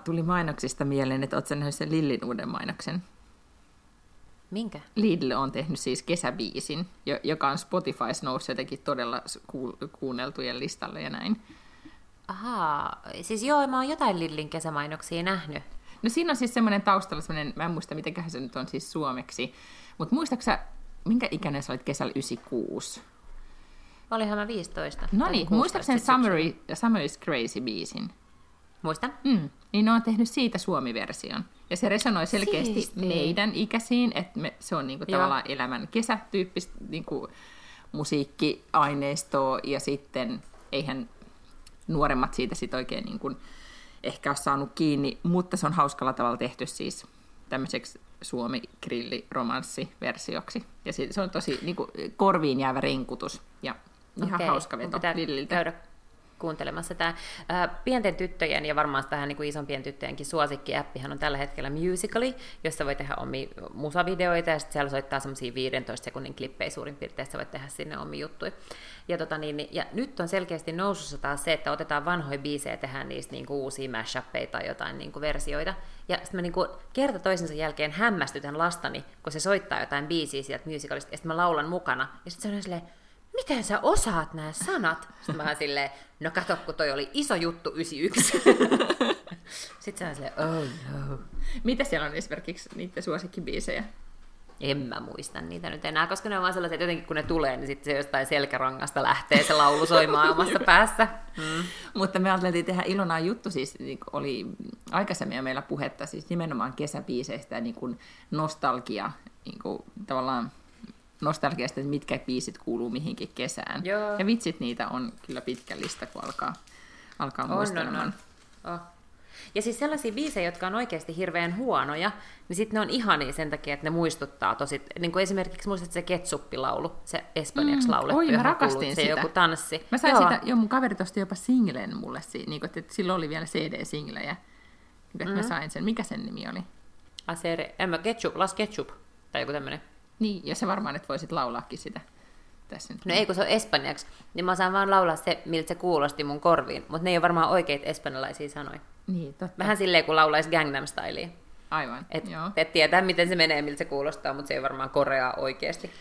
tuli mainoksista mieleen, että ootko sä nähnyt sen Lillin uuden mainoksen? Minkä? Lidl on tehnyt siis kesäbiisin, joka on Spotifys noussut jotenkin todella kuunneltujen listalle ja näin. Ahaa, siis joo, mä oon jotain Lidlin kesämainoksia nähnyt. No siinä on siis semmoinen taustalla semmoinen, mä en muista mitenköhän se nyt on siis suomeksi, mutta muistatko sä, minkä ikäinen sä olit kesällä 96? Olihan mä 15. No niin, muistatko sen Summer is Crazy biisin? Muistan. Niin ne on tehnyt siitä Suomi-version. Ja se resonoi selkeästi meidän ikäisiin, että se on niinku tavallaan elämän kesätyyppistä niinku musiikkiaineistoa, ja sitten eihän nuoremmat siitä sit oikein niinku ehkä ole saanut kiinni, mutta se on hauskalla tavalla tehty siis tämmöiseksi Suomi-grilli-romanssi-versioksi. Ja se on tosi niinku korviin jäävä renkutus, ja ihan hauska veto Lilliltä. Kuuntelemassa tämä pienten tyttöjen ja varmaan vähän niin kuin isompien tyttöjenkin suosikkiäppihän on tällä hetkellä Musical.ly, jossa voi tehdä omia musavideoita, ja sitten siellä soittaa semmoisia 15 sekunnin klippejä suurin piirtein, sä voit tehdä sinne omia juttuja. Ja, ja nyt on selkeästi nousussa taas se, että otetaan vanhoja biisejä ja tehdään niistä niin kuin uusia mashupeja tai jotain niin kuin versioita. Ja sitten mä niin kuin kerta toisensa jälkeen hämmästytän lastani, kun se soittaa jotain biisiä sieltä Musicalista, ja sitten mä laulan mukana, ja sitten se on silleen, miten sä osaat nämä sanat? Sitten mä oon silleen, no kato, kun toi oli iso juttu 91. Sitten sä oon silleen, oh no. Mitä siellä on esimerkiksi niiden suosikkibiisejä? En mä muista niitä nyt enää, koska ne on vaan sellaiset, että jotenkin kun ne tulee, niin sitten se jostain selkärangasta lähtee se laulu soimaan omasta päässä. Mutta me ajateltiin tehdä Ilonaan juttu, siis oli aikaisemmin meillä puhetta siis nimenomaan kesäbiiseistä ja niin kuin nostalgia, niin kuin tavallaan nostalgiasta, että mitkä biisit kuuluu mihinkin kesään. Joo. Ja vitsit, niitä on kyllä pitkä lista, kun alkaa muistelemaan. Ja siis sellaisia biisejä, jotka on oikeasti hirveän huonoja, niin sitten ne on ihania sen takia, että ne muistattaa tosi. Niin kuin esimerkiksi muistat se Ketsup-laulu, se espanjaksi laulettu. Oi, mä rakastin kulut, sitä. Se joku tanssi. Mä sain sitä, mun kaveri tosti jopa singlen mulle, niin kuin, että silloin oli vielä CD-singlejä. Mä sain sen. Mikä sen nimi oli? Las Ketchup, tai joku tämmönen. Niin, ja se varmaan, että voisit laulaakin sitä. Tässä nyt. No ei, kun se on espanjaksi, niin mä saan vaan laulaa se, miltä se kuulosti mun korviin, mutta ne ei ole varmaan oikeita espanjalaisia sanoja. Niin, totta. Vähän silleen, kun laulaisi Gangnam Stylea. Aivan, joo. Et tietää, miten se menee, miltä se kuulostaa, mutta se ei varmaan koreaa oikeasti.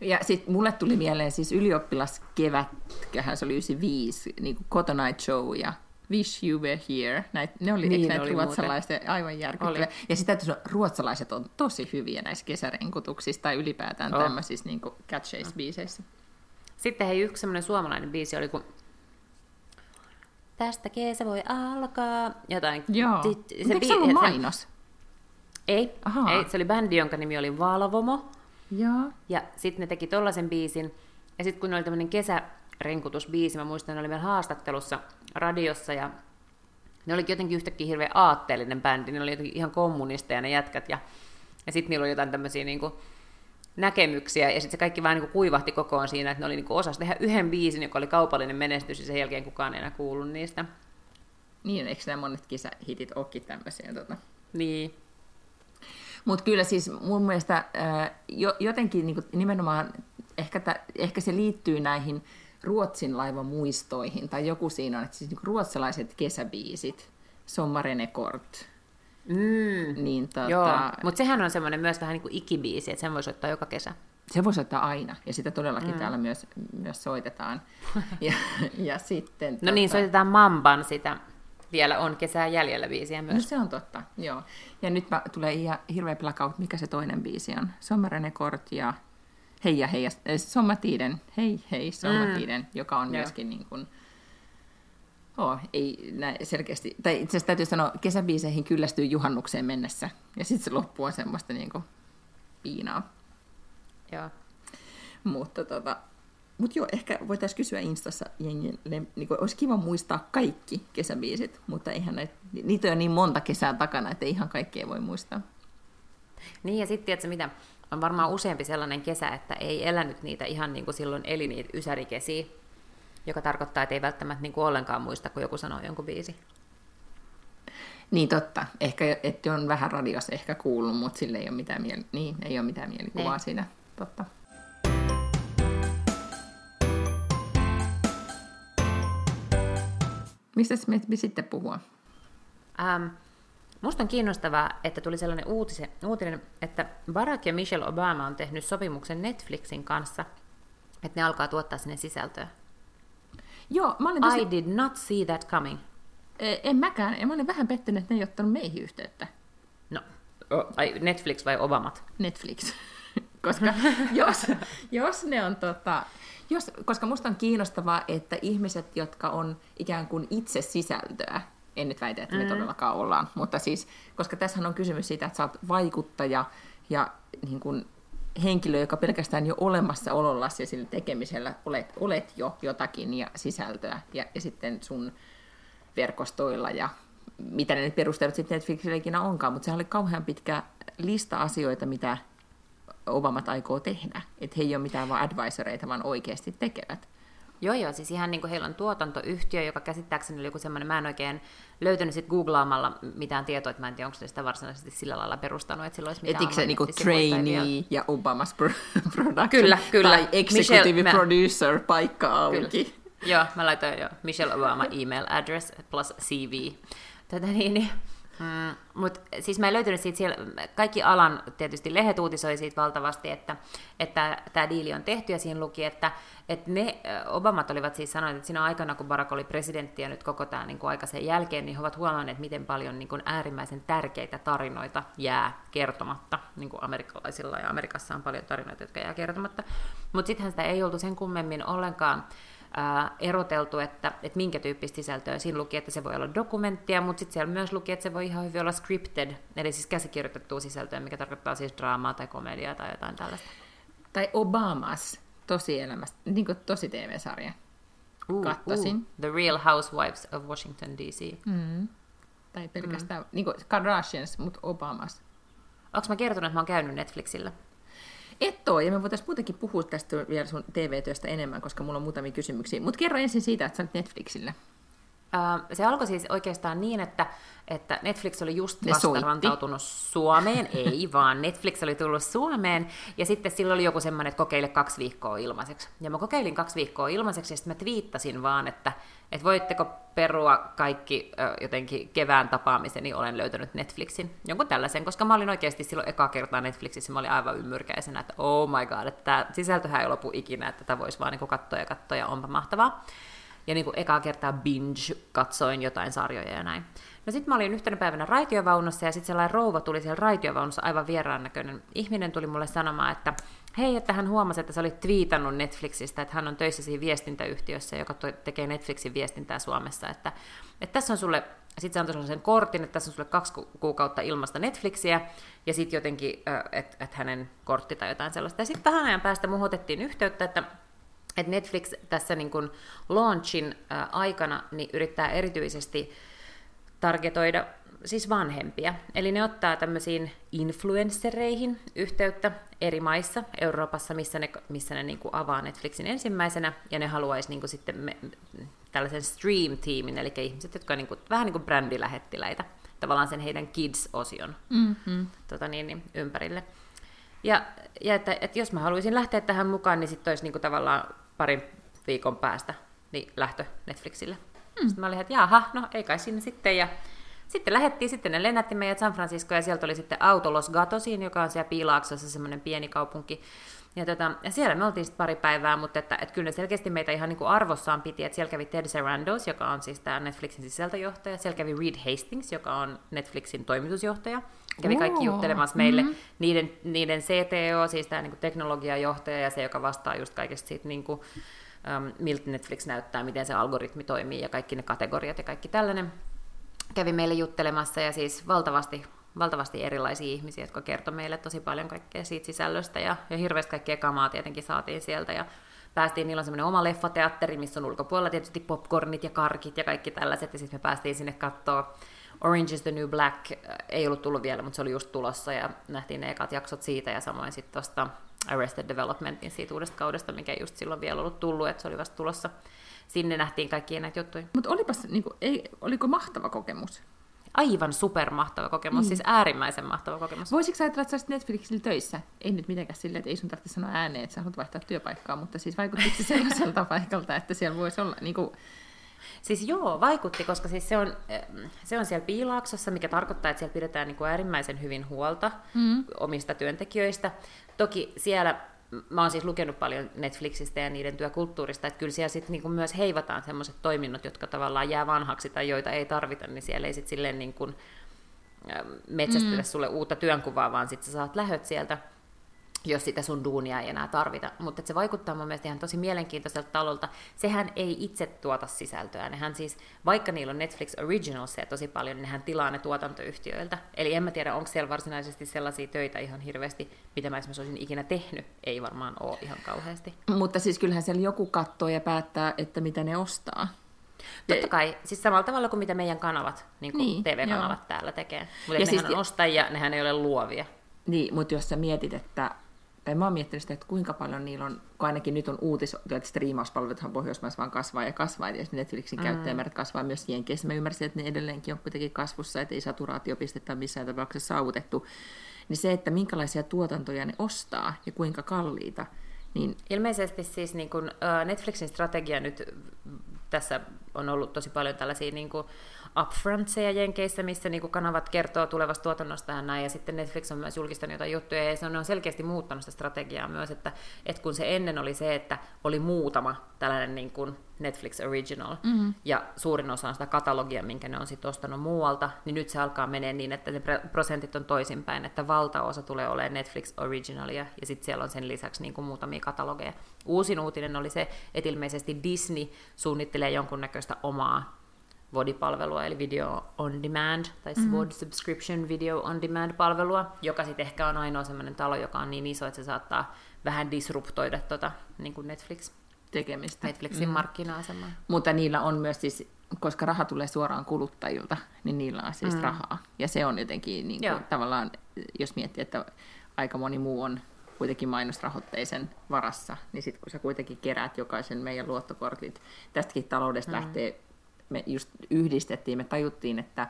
Ja sitten mulle tuli mieleen siis ylioppilaskevät, kyllähän se oli 95, niin kuin Cotton Show ja Wish You Were Here. Ne oli, niin, näitä oli ruotsalaisia, aivan järkyttäviä. Ja sitä, että ruotsalaiset on tosi hyviä näissä kesärenkutuksissa tai ylipäätään tämmöisissä niin kuin catchphrase-biiseissä. Sitten hei, yksi semmoinen suomalainen biisi oli, kun tästä kesä voi alkaa jotain. Joo. Eikö se ollut mainos? Ei, se oli bändi, jonka nimi oli Valvomo. Joo. Ja sitten ne teki tollaisen biisin. Ja sitten kun ne oli tämmöinen kesärenkutusbiisi, mä muistan, ne oli meillä haastattelussa radiossa, ja ne oli jotenkin yhtäkkiä hirveän aatteellinen bändi, ne oli jotenkin ihan kommunisteja ne jätkät, ja sitten niillä oli jotain tämmöisiä niinku näkemyksiä, ja sitten se kaikki vähän niinku kuivahti kokoon siinä, että ne oli niinku osasi tehdä yhden biisin, joka oli kaupallinen menestys, ja sen jälkeen kukaan ei enää kuullut niistä. Niin, eikö nämä monet kisahitit olekin tämmöisiä? Niin. Mutta kyllä siis mun mielestä jotenkin niinku, nimenomaan ehkä se liittyy näihin Ruotsin laivan muistoihin, tai joku siinä on, että siis niinku ruotsalaiset kesäbiisit, Sommarenekort. Niin, mutta sehän on semmoinen myös vähän niin kuin ikibiisi, että sen voisi ottaa joka kesä. Se voisi ottaa aina, ja sitä todellakin täällä myös soitetaan. ja sitten, no niin, soitetaan Mamban sitä vielä on kesää jäljellä biisiä myös. No se on totta, joo. Ja nyt tulee ihan hirveä blackout, mikä se toinen biisi on. Sommarenekort ja Hei, sommatiden, hei, sommatiden, joka on myöskin niin kuin, selkeästi, tai itse asiassa täytyy sanoa, kesäbiiseihin kyllästyy juhannukseen mennessä, ja sitten se loppu on semmoista niin kuin piinaa. Joo. Mutta ehkä voitaisiin kysyä Instassa jengille, niin kuin olisi kiva muistaa kaikki kesäbiisit, mutta eihän niitä on niin monta kesää takana, että ihan kaikkea voi muistaa. Niin, ja sitten tiedätkö mitä? On varmaan useampi sellainen kesä, että ei elänyt niitä ihan niin kuin silloin eli niitä ysärikesiä, joka tarkoittaa, että ei välttämättä niin kuin ollenkaan muista, kun joku sanoo jonkun biisi. Niin totta. Ehkä, että on vähän radiossa ehkä kuullut, mutta sille ei ole mitään, ei ole mitään mielikuvaa siinä. Totta. Mistä me sitten puhua? Musta on kiinnostavaa, että tuli sellainen uutinen, että Barack ja Michelle Obama on tehnyt sopimuksen Netflixin kanssa, että ne alkaa tuottaa sinne sisältöä. Joo, mä olin I did not see that coming. En mäkään, mä olin vähän pettynyt, että ne ei ottanut meihin yhteyttä. No, Netflix vai Obamat? Netflix, koska jos ne on koska musta on kiinnostavaa, että ihmiset, jotka on ikään kuin itse sisältöä, en nyt väitä, että me todellakaan ollaan, mutta siis, koska tässähän on kysymys siitä, että sä oot vaikuttaja ja niin kuin henkilö, joka pelkästään jo olemassa olollasi ja sillä tekemisellä olet jo jotakin ja sisältöä ja sitten sun verkostoilla ja mitä ne nyt perustelut sitten Netflixillä ikinä onkaan, mutta sehän oli kauhean pitkä lista asioita, mitä Obamat aikoo tehdä, että he ei ole mitään vaan advisoreita, vaan oikeasti tekevät. Joo, siis ihan niin kuin heillä on tuotantoyhtiö, joka käsittääkseni oli joku semmoinen, mä en oikein löytänyt sit googlaamalla mitään tietoa, että mä en tiedä, onko se sitä varsinaisesti sillä lailla perustanut, että sillä olisi mitään. Etikö se niinku trainee ja Obama's production? Kyllä. Tai executive producer paikka auki. Joo, mä laitoin jo Michelle Obama email address plus CV. Mutta siis mä en löytynyt siitä siellä, kaikki alan tietysti lehet uutisoi siitä valtavasti, että tämä diili on tehty ja siinä luki, että ne Obamat olivat siis sanoneet, että siinä aikana kun Barack oli presidentti ja nyt koko tämä niin aika sen jälkeen, niin he ovat huomanneet, miten paljon niin kuin äärimmäisen tärkeitä tarinoita jää kertomatta, niin kuin amerikkalaisilla ja Amerikassa on paljon tarinoita, jotka jää kertomatta, mutta sittenhän sitä ei oltu sen kummemmin ollenkaan eroteltu, että minkä tyyppistä sisältöä. Siinä luki, että se voi olla dokumenttia, mutta sitten siellä myös luki, että se voi ihan hyvin olla scripted, eli siis käsikirjoitettua sisältöä, mikä tarkoittaa siis draamaa tai komediaa tai jotain tällaista. Tai Obamas, tosielämästä, niin kuin tosi TV-sarja. Kattasin. The Real Housewives of Washington, D.C. Tai pelkästään niin kuin Kardashians, mutta Obamas. Oletko mä kertonut, että mä oon käynyt Netflixillä? Et ole, ja me voitaisiin muutenkin puhua tästä vielä sun TV-työstä enemmän, koska mulla on muutamia kysymyksiä. Mutta kerro ensin siitä, että sä olet Netflixillä. Se alkoi siis oikeastaan niin, että Netflix oli just vasta rantautunut Suomeen, ei vaan Netflix oli tullut Suomeen, ja sitten silloin oli joku semmoinen, että kokeile 2 viikkoa ilmaiseksi. Ja mä kokeilin 2 viikkoa ilmaiseksi, ja sitten mä twiittasin vaan, että voitteko perua kaikki jotenkin kevään tapaamiseni, olen löytänyt Netflixin, jonkun tällaisen, koska mä olin oikeasti silloin ekaa kertaa Netflixissä, mä olin aivan ymmyrkäisenä, että oh my god, että tämä sisältöhän ei lopu ikinä, että tätä voisi vaan niin katsoa ja katsoa, ja onpa mahtavaa. Ja niin kuin ekaa kertaa binge-katsoin jotain sarjoja ja näin. No sit mä olin yhtenä päivänä raitiovaunussa, ja sit sellainen rouva tuli siellä raitiovaunussa, aivan vieraan näköinen ihminen tuli mulle sanomaan, että hei, että hän huomasi, että sä olit twiitannut Netflixistä, että hän on töissä siinä viestintäyhtiössä, joka tekee Netflixin viestintää Suomessa, että tässä on sulle, sit se antoi sellaisen kortin, että tässä on sulle 2 kuukautta ilmasta Netflixiä, ja sit jotenkin, että hänen kortti tai jotain sellaista. Ja sit vähän ajan päästä mun otettiin yhteyttä, että Netflix tässä niin kuin launchin aikana niin yrittää erityisesti targetoida siis vanhempia. Eli ne ottaa tämmöisiin influenssereihin yhteyttä eri maissa, Euroopassa, missä ne niin kuin avaa Netflixin ensimmäisenä, ja ne haluaisi niin kuin sitten tällaisen stream-tiimin, eli ihmiset, jotka on niin kuin, vähän niin kuin brändilähettiläitä, tavallaan sen heidän kids-osion ympärille. Ja että jos mä haluaisin lähteä tähän mukaan, niin sitten olisi niinku tavallaan 2 viikon päästä niin lähtö Netflixille. Sitten mä olin, että jaha, no ei kai sinne sitten. Ja sitten lähdettiin, sitten ne lennätti meidät San Francisco, ja sieltä oli sitten auto Los Gatosiin, joka on siellä Piilaaksossa semmoinen pieni kaupunki. Ja siellä me oltiin sitten 2 päivää, mutta että kyllä ne selkeästi meitä ihan niinku arvossaan piti, että siellä kävi Ted Sarandos, joka on siis tämä Netflixin sisältöjohtaja, siellä kävi Reed Hastings, joka on Netflixin toimitusjohtaja, kävi kaikki juttelemassa meille, niiden CTO, siis tämä niinku teknologiajohtaja ja se, joka vastaa just kaikesta siitä, niinku, miltä Netflix näyttää, miten se algoritmi toimii ja kaikki ne kategoriat ja kaikki tällainen, kävi meille juttelemassa, ja siis valtavasti erilaisia ihmisiä, jotka kertoi meille tosi paljon kaikkea siitä sisällöstä, ja hirveästi kaikkea kamaa tietenkin saatiin sieltä, ja päästiin, niillä on semmoinen oma leffateatteri, missä on ulkopuolella tietysti popcornit ja karkit ja kaikki tällaiset, ja sitten me päästiin sinne katsoa Orange is the New Black, ei ollut tullut vielä, mutta se oli just tulossa, ja nähtiin ne ekat jaksot siitä, ja samoin sitten tuosta Arrested Developmentin siitä uudesta kaudesta, mikä ei just silloin vielä ollut tullut, että se oli vasta tulossa. Sinne nähtiin kaikkia näitä juttuja. Mutta oliko mahtava kokemus? Aivan supermahtava kokemus, siis äärimmäisen mahtava kokemus. Voisitko sä ajatella, että sä olisit Netflixillä töissä? Ei nyt mitenkään silleen, että ei sun tarvitse sanoa ääneen, että sä haluat vaihtaa työpaikkaa, mutta siis vaikuttiko se sellaiselta paikalta, että siellä voisi olla niin kuin... Siis joo, vaikutti, koska siis se on siellä Piilaaksossa, mikä tarkoittaa, että siellä pidetään niin kuin äärimmäisen hyvin huolta omista työntekijöistä. Toki siellä... Mä oon siis lukenut paljon Netflixistä ja niiden työkulttuurista, että kyllä siellä sitten niinku myös heivataan semmoiset toiminnot, jotka tavallaan jää vanhaksi tai joita ei tarvita, niin siellä ei sitten silleen niinku metsästetä sulle uutta työnkuvaa, vaan sitten sä saat lähöt sieltä, jos sitä sun duunia ei enää tarvita. Mutta se vaikuttaa mun mielestä ihan tosi mielenkiintoiselta talolta. Sehän ei itse tuota sisältöä. Nehän siis, vaikka niillä on Netflix Originalsia tosi paljon, niin nehän tilaa ne tuotantoyhtiöiltä. Eli en mä tiedä, onko siellä varsinaisesti sellaisia töitä ihan hirveästi, mitä mä esimerkiksi olisin ikinä tehnyt. Ei varmaan ole ihan kauheasti. Mutta siis kyllähän siellä joku katsoo ja päättää, että mitä ne ostaa. Totta kai, siis samalla tavalla kuin mitä meidän kanavat, niin kuin TV-kanavat joo. täällä tekee. Mutta siis... nehän on ostajia, nehän ei ole luovia. Niin, mutta jos sä mietit, että tai mä oon miettinyt sitä, että kuinka paljon niillä on, kun ainakin nyt on että striimauspalveluthan Pohjoismaissa vaan kasvaa ja kasvaa, ja Netflixin käyttäjämäärät kasvaa myös Jenkeissä. Mä ymmärsin, että ne edelleenkin on kuitenkin kasvussa, että ei saturaatiopistettä missään tapauksessa saavutettu. Niin se, että minkälaisia tuotantoja ne ostaa ja kuinka kalliita. Niin... Ilmeisesti siis niin kun Netflixin strategia nyt tässä on ollut tosi paljon tällaisia... Niin kun upfrontseja Jenkeissä, missä niinku kanavat kertoo tulevasta tuotannosta ja näin, ja sitten Netflix on myös julkistanut jotain juttuja, ja se on selkeästi muuttanut sitä strategiaa myös, että kun se ennen oli se, että oli muutama tällainen niin kuin Netflix Original, ja suurin osa on sitä katalogia, minkä ne on sitten ostanut muualta, niin nyt se alkaa menee niin, että ne prosentit on toisinpäin, että valtaosa tulee olemaan Netflix Originalia, ja sitten siellä on sen lisäksi niin kuin muutamia katalogeja. Uusin uutinen oli se, että ilmeisesti Disney suunnittelee jonkunnäköistä omaa VOD-palvelua, eli Video on Demand, tai VOD Subscription Video on Demand-palvelua, joka sitten ehkä on ainoa sellainen talo, joka on niin iso, että se saattaa vähän disruptoida niin kuin Netflixin markkina-asemaa. Mutta niillä on myös siis koska raha tulee suoraan kuluttajilta, niin niillä on siis rahaa. Ja se on jotenkin niin kuin, tavallaan, jos miettii, että aika moni muu on kuitenkin mainosrahoitteisen varassa, niin sitten kun sä kuitenkin keräät jokaisen meidän luottokortit, tästäkin taloudesta lähtee, me just yhdistettiin, me tajuttiin, että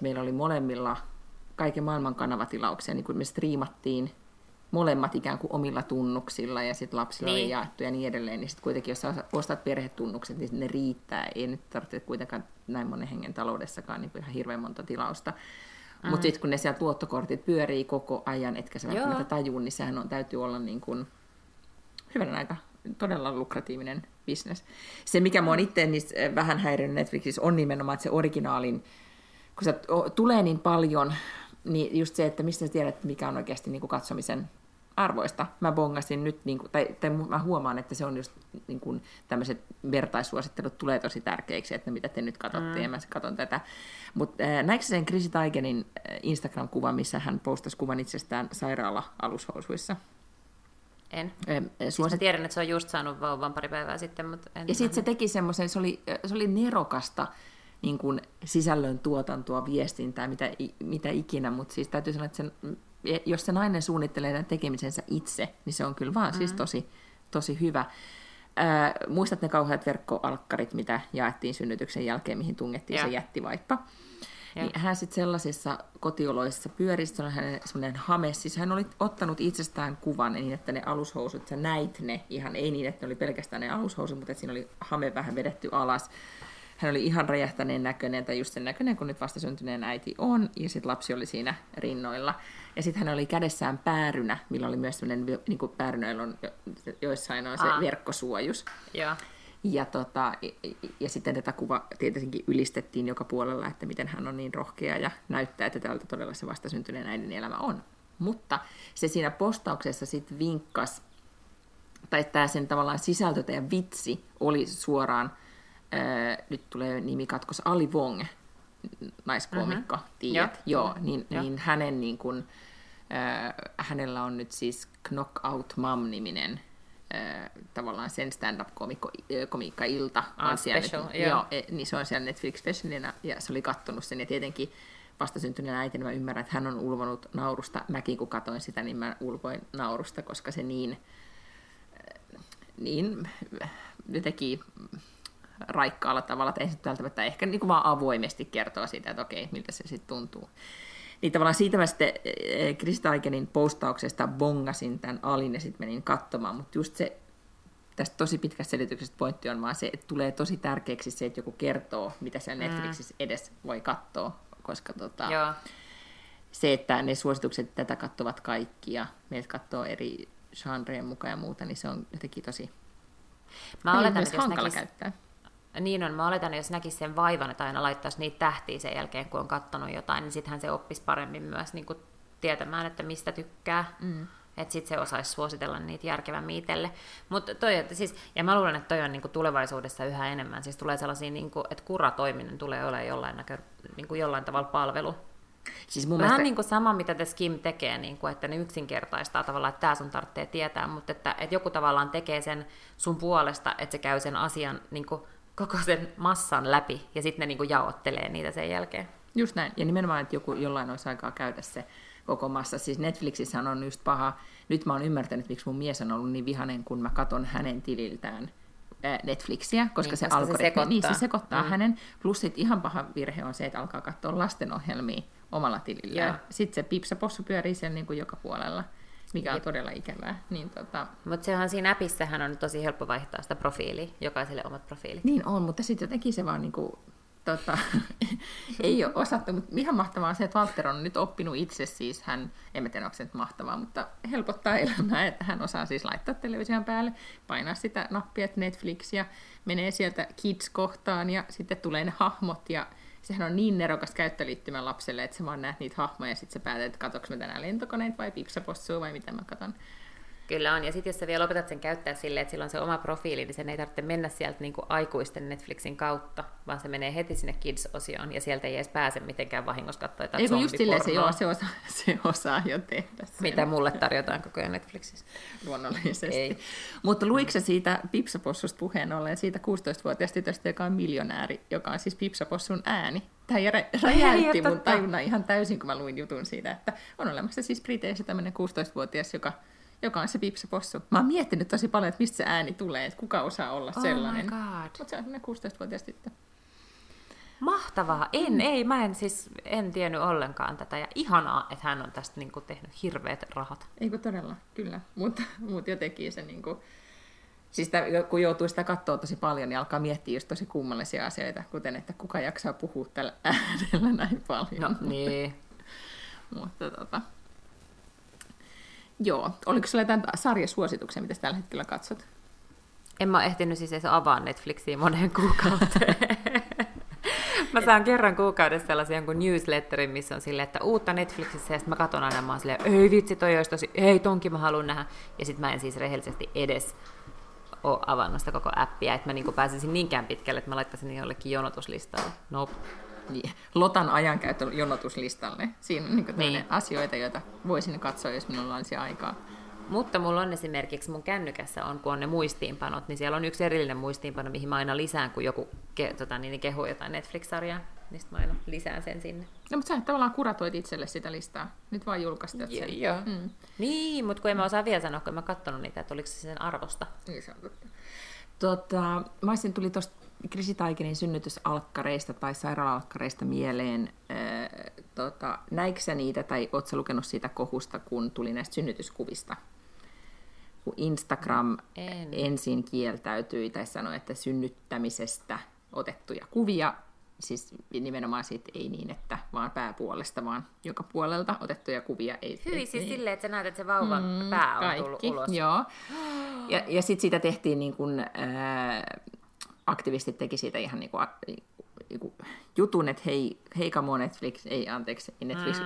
meillä oli molemmilla kaiken maailman kanavatilauksia, niin kun me striimattiin molemmat ikään kuin omilla tunnuksilla ja sitten lapsilla oli jaettu ja niin edelleen, niin sitten kuitenkin jos ostat perhetunnukset, niin ne riittää, ei nyt tarvitse kuitenkaan näin monen hengen taloudessakaan niin ihan hirveän monta tilausta. Mutta sitten kun ne sieltä luottokortit pyörii koko ajan, etkä sä välttämättä tajuu, niin sehän on, täytyy olla niin kuin hyvänä aika todella lukratiivinen business. Se, mikä mua on itse niin vähän häirinyt Netflixissä, on nimenomaan, että se originaalin, kun se tulee niin paljon, niin just se, että mistä sä tiedät, mikä on oikeasti niin kuin katsomisen arvoista. Mä bongasin nyt, niin kuin, tai mä huomaan, että se on just niin kuin, tämmöiset vertaissuosittelut tulee tosi tärkeiksi, että mitä te nyt katsotte, ja mä katson tätä. Mutta näikö sen Chrissy Teigenin Instagram-kuva, missä hän postasi kuvan itsestään sairaala-alushousuissa? En. Siis tiedän, että se on just saanut vauvan pari päivää sitten. Mutta en. Ja sitten se teki semmoisen, se oli nerokasta niin kuin sisällön tuotantoa, viestintää, mitä ikinä, mutta siis täytyy sanoa, että sen, jos se nainen suunnittelee tämän tekemisensä itse, niin se on kyllä vaan siis tosi, tosi hyvä. Muistat ne kauheat verkkoalkkarit, mitä jaettiin synnytyksen jälkeen, mihin tungettiin se jättivaippa. Niin hän sitten sellaisissa kotioloissa pyörisi, se on hänen semmoinen hame, siis hän oli ottanut itsestään kuvan niin, että ne alushousut, sä näit ne ihan, ei niin, että ne oli pelkästään ne alushousut, mutta siinä oli hame vähän vedetty alas. Hän oli ihan räjähtäneen näköinen, tai just sen näköinen, kun nyt vastasyntyneen äiti on, ja sitten lapsi oli siinä rinnoilla. Ja sitten hän oli kädessään päärynä, millä oli myös sellainen, niin kuin päärynöillä on joissain on se verkkosuojus. Ja sitten tätä kuvaa tietenkin ylistettiin joka puolella, että miten hän on niin rohkea ja näyttää, että tältä todella se vastasyntyneen äidin elämä on. Mutta se siinä postauksessa sitten vinkkasi, tai tämä sen tavallaan sisältö ja vitsi oli suoraan, nyt tulee nimikatkos, Ali Wong, naiskoomikko, tiedät, niin hänen niin kuin, hänellä on nyt siis Knockout Mom -niminen tavallaan sen stand-up-komiikka-ilta on siellä, niin se on siellä Netflix specialina, ja se oli kattonut sen, ja tietenkin vastasyntyneen äitinä mä ymmärrän, että hän on ulvonut naurusta, mäkin kun katsoin sitä, niin mä ulvoin naurusta, koska se niin jotenkin raikkaalla tavalla, että ei sitten välttämättä ehkä niin kuin vaan avoimesti kertoa siitä, että okei, miltä se sitten tuntuu. Niin tavallaan siitä mä sitten Chrissy Teigenin postauksesta bongasin tämän Alin ja sitten menin katsomaan, mutta just se tästä tosi pitkästä selityksestä pointti on vaan se, että tulee tosi tärkeäksi se, että joku kertoo, mitä siellä Netflixissä edes voi katsoa, koska se, että ne suositukset tätä katsovat kaikki ja meidät katsoo eri genreen mukaan ja muuta, niin se on jotenkin tosi hankala käyttää. Niin on. Mä oletan, jos näkisi sen vaivan, että aina laittaisi niitä tähtiä sen jälkeen, kun on katsonut jotain, niin sittenhän se oppisi paremmin myös niin kuin tietämään, että mistä tykkää. Että sitten se osaisi suositella niitä järkevämmin itselle. Mutta toi, siis, ja mä luulen, että toi on niin kuin tulevaisuudessa yhä enemmän. Siis tulee sellaisia, niin kuin, että kuratoiminen tulee olemaan jollain tavalla palvelu. Siis mun vähän mielestä niin kuin sama, mitä te Skim tekee, niin kuin, että ne yksinkertaistaa tavallaan, että tämä sun tarvitsee tietää, mutta että joku tavallaan tekee sen sun puolesta, että se käy sen asian niin kuin koko sen massan läpi, ja sitten ne niinku jaottelee niitä sen jälkeen. Just näin, ja nimenomaan, että joku jollain olisi aikaa käydä se koko massa. Siis Netflixissä on just paha, nyt mä oon ymmärtänyt, miksi mun mies on ollut niin vihainen, kun mä katon hänen tililtään Netflixiä, koska se algoritmi se sekoittaa hänen. Plus sit ihan paha virhe on se, että alkaa katsoa lastenohjelmia omalla tilillään. Sitten se Pipsa Possu pyörii sen niin kuin joka puolella, mikä on todella ikävää. Niin, mutta sehän siinä appissähän on tosi helppo vaihtaa sitä profiilia, jokaiselle omat profiilit. Niin on, mutta sitten jotenkin se vaan niinku, ei ole osattu. Mutta ihan mahtavaa on se, että Walter on nyt oppinut itse, siis hän, en tiedä onko se nyt mahtavaa, mutta helpottaa elämää, että hän osaa siis laittaa television päälle, painaa sitä nappia Netflixiä, menee sieltä Kids-kohtaan ja sitten tulee ne hahmot ja sehän on niin nerokas käyttöliittymä lapselle, että sä vaan näet niitä hahmoja ja sitten sä päätät, että katsoinko mä tänään lentokoneita vai Pipsa Possua vai mitä mä katon. Kyllä on, ja sitten jos sä vielä lopetat sen käyttää silleen, että sillä on se oma profiili, niin sen ei tarvitse mennä sieltä niin kuin aikuisten Netflixin kautta, vaan se menee heti sinne Kids-osioon, ja sieltä ei edes pääse mitenkään vahingossa katsoa jotain zombipornoa. Ei kun just silleen se osaa jo tehdä. Sen. Mitä mulle tarjotaan koko ajan Netflixissä. Luonnollisesti. Ei. Mutta luiko se siitä Pipsa Possusta puheen ollen siitä 16-vuotiaasta tytöstä, joka on miljonääri, joka on siis Pipsa Possun ääni? Tämä räjäytti mun tajunnan ihan täysin, kun mä luin jutun siitä, että on olemassa siis Briteissä tämmöinen 16-vuotias, joka on se Pipsa Possu. Mä oon miettinyt tosi paljon, että mistä se ääni tulee, että kuka osaa olla sellainen. Mutta se on semmoinen 16-vuotias tyttö. Mahtavaa. Mä en tiennyt ollenkaan tätä. Ja ihanaa, että hän on tästä niinku tehnyt hirveät rahat. Eikö todella? Kyllä. Mutta jotenkin se niinku... Siis kun joutuu sitä katsoa tosi paljon, niin alkaa miettiä just tosi kummallisia asioita, kuten että kuka jaksaa puhua tällä äänellä näin paljon. No niin. Mutta Joo. Oliko sulla jotain sarjasuosituksia, mitä tällä hetkellä katsot? En mä ehtinyt siis edes avaa Netflixiä moneen kuukauteen. Mä saan kerran kuukaudessa sellaisen jonkun newsletterin, missä on silleen, että uutta Netflixissä, ja sitten mä katson aina, mä oon silleen, ei vitsi, toi olisi tosi, ei tonkin mä haluan nähdä, ja sitten mä en siis rehellisesti edes ole avannut sitä koko appia, että mä niinku pääsisin niinkään pitkälle, että mä laittaisin jollekin jonotuslistalle. Nope. Lotan ajankäytön jonotuslistalle. Siinä on niin asioita, joita voisin katsoa, jos minulla olisi aikaa. Mutta mulla on esimerkiksi, mun kännykässä on, kun on ne muistiinpanot, niin siellä on yksi erillinen muistiinpano, mihin mä aina lisään, kun joku kehuu jotain Netflix-sarjaa, niin sitten mä aina lisään sen sinne. No, mutta sä tavallaan kuratoit itselle sitä listaa. Nyt vaan julkaistat sen. Joo. Mm. Niin, mutta kun en mä osaa vielä sanoa, kun en mä katsonut niitä, että oliko se sen arvosta. Niin, se on totta. Mä tuli tuosta Chrissy Teigenin synnytysalkkareista tai sairaala-alkkareista mieleen. Näikö sä niitä tai ootko sä lukenut siitä kohusta, kun tuli näistä synnytyskuvista? Kun Instagram ensin kieltäytyi tai sanoi, että synnyttämisestä otettuja kuvia, siis nimenomaan siitä ei niin, että vaan pääpuolesta, vaan joka puolelta otettuja kuvia. Hyi, siis silleen, että sä näet, että se vauvan pää on tullut ulos. Joo. Ja sitten siitä tehtiin niin kuin... Aktivistit teki siitä ihan niinku jutun, että hei kamo Netflix,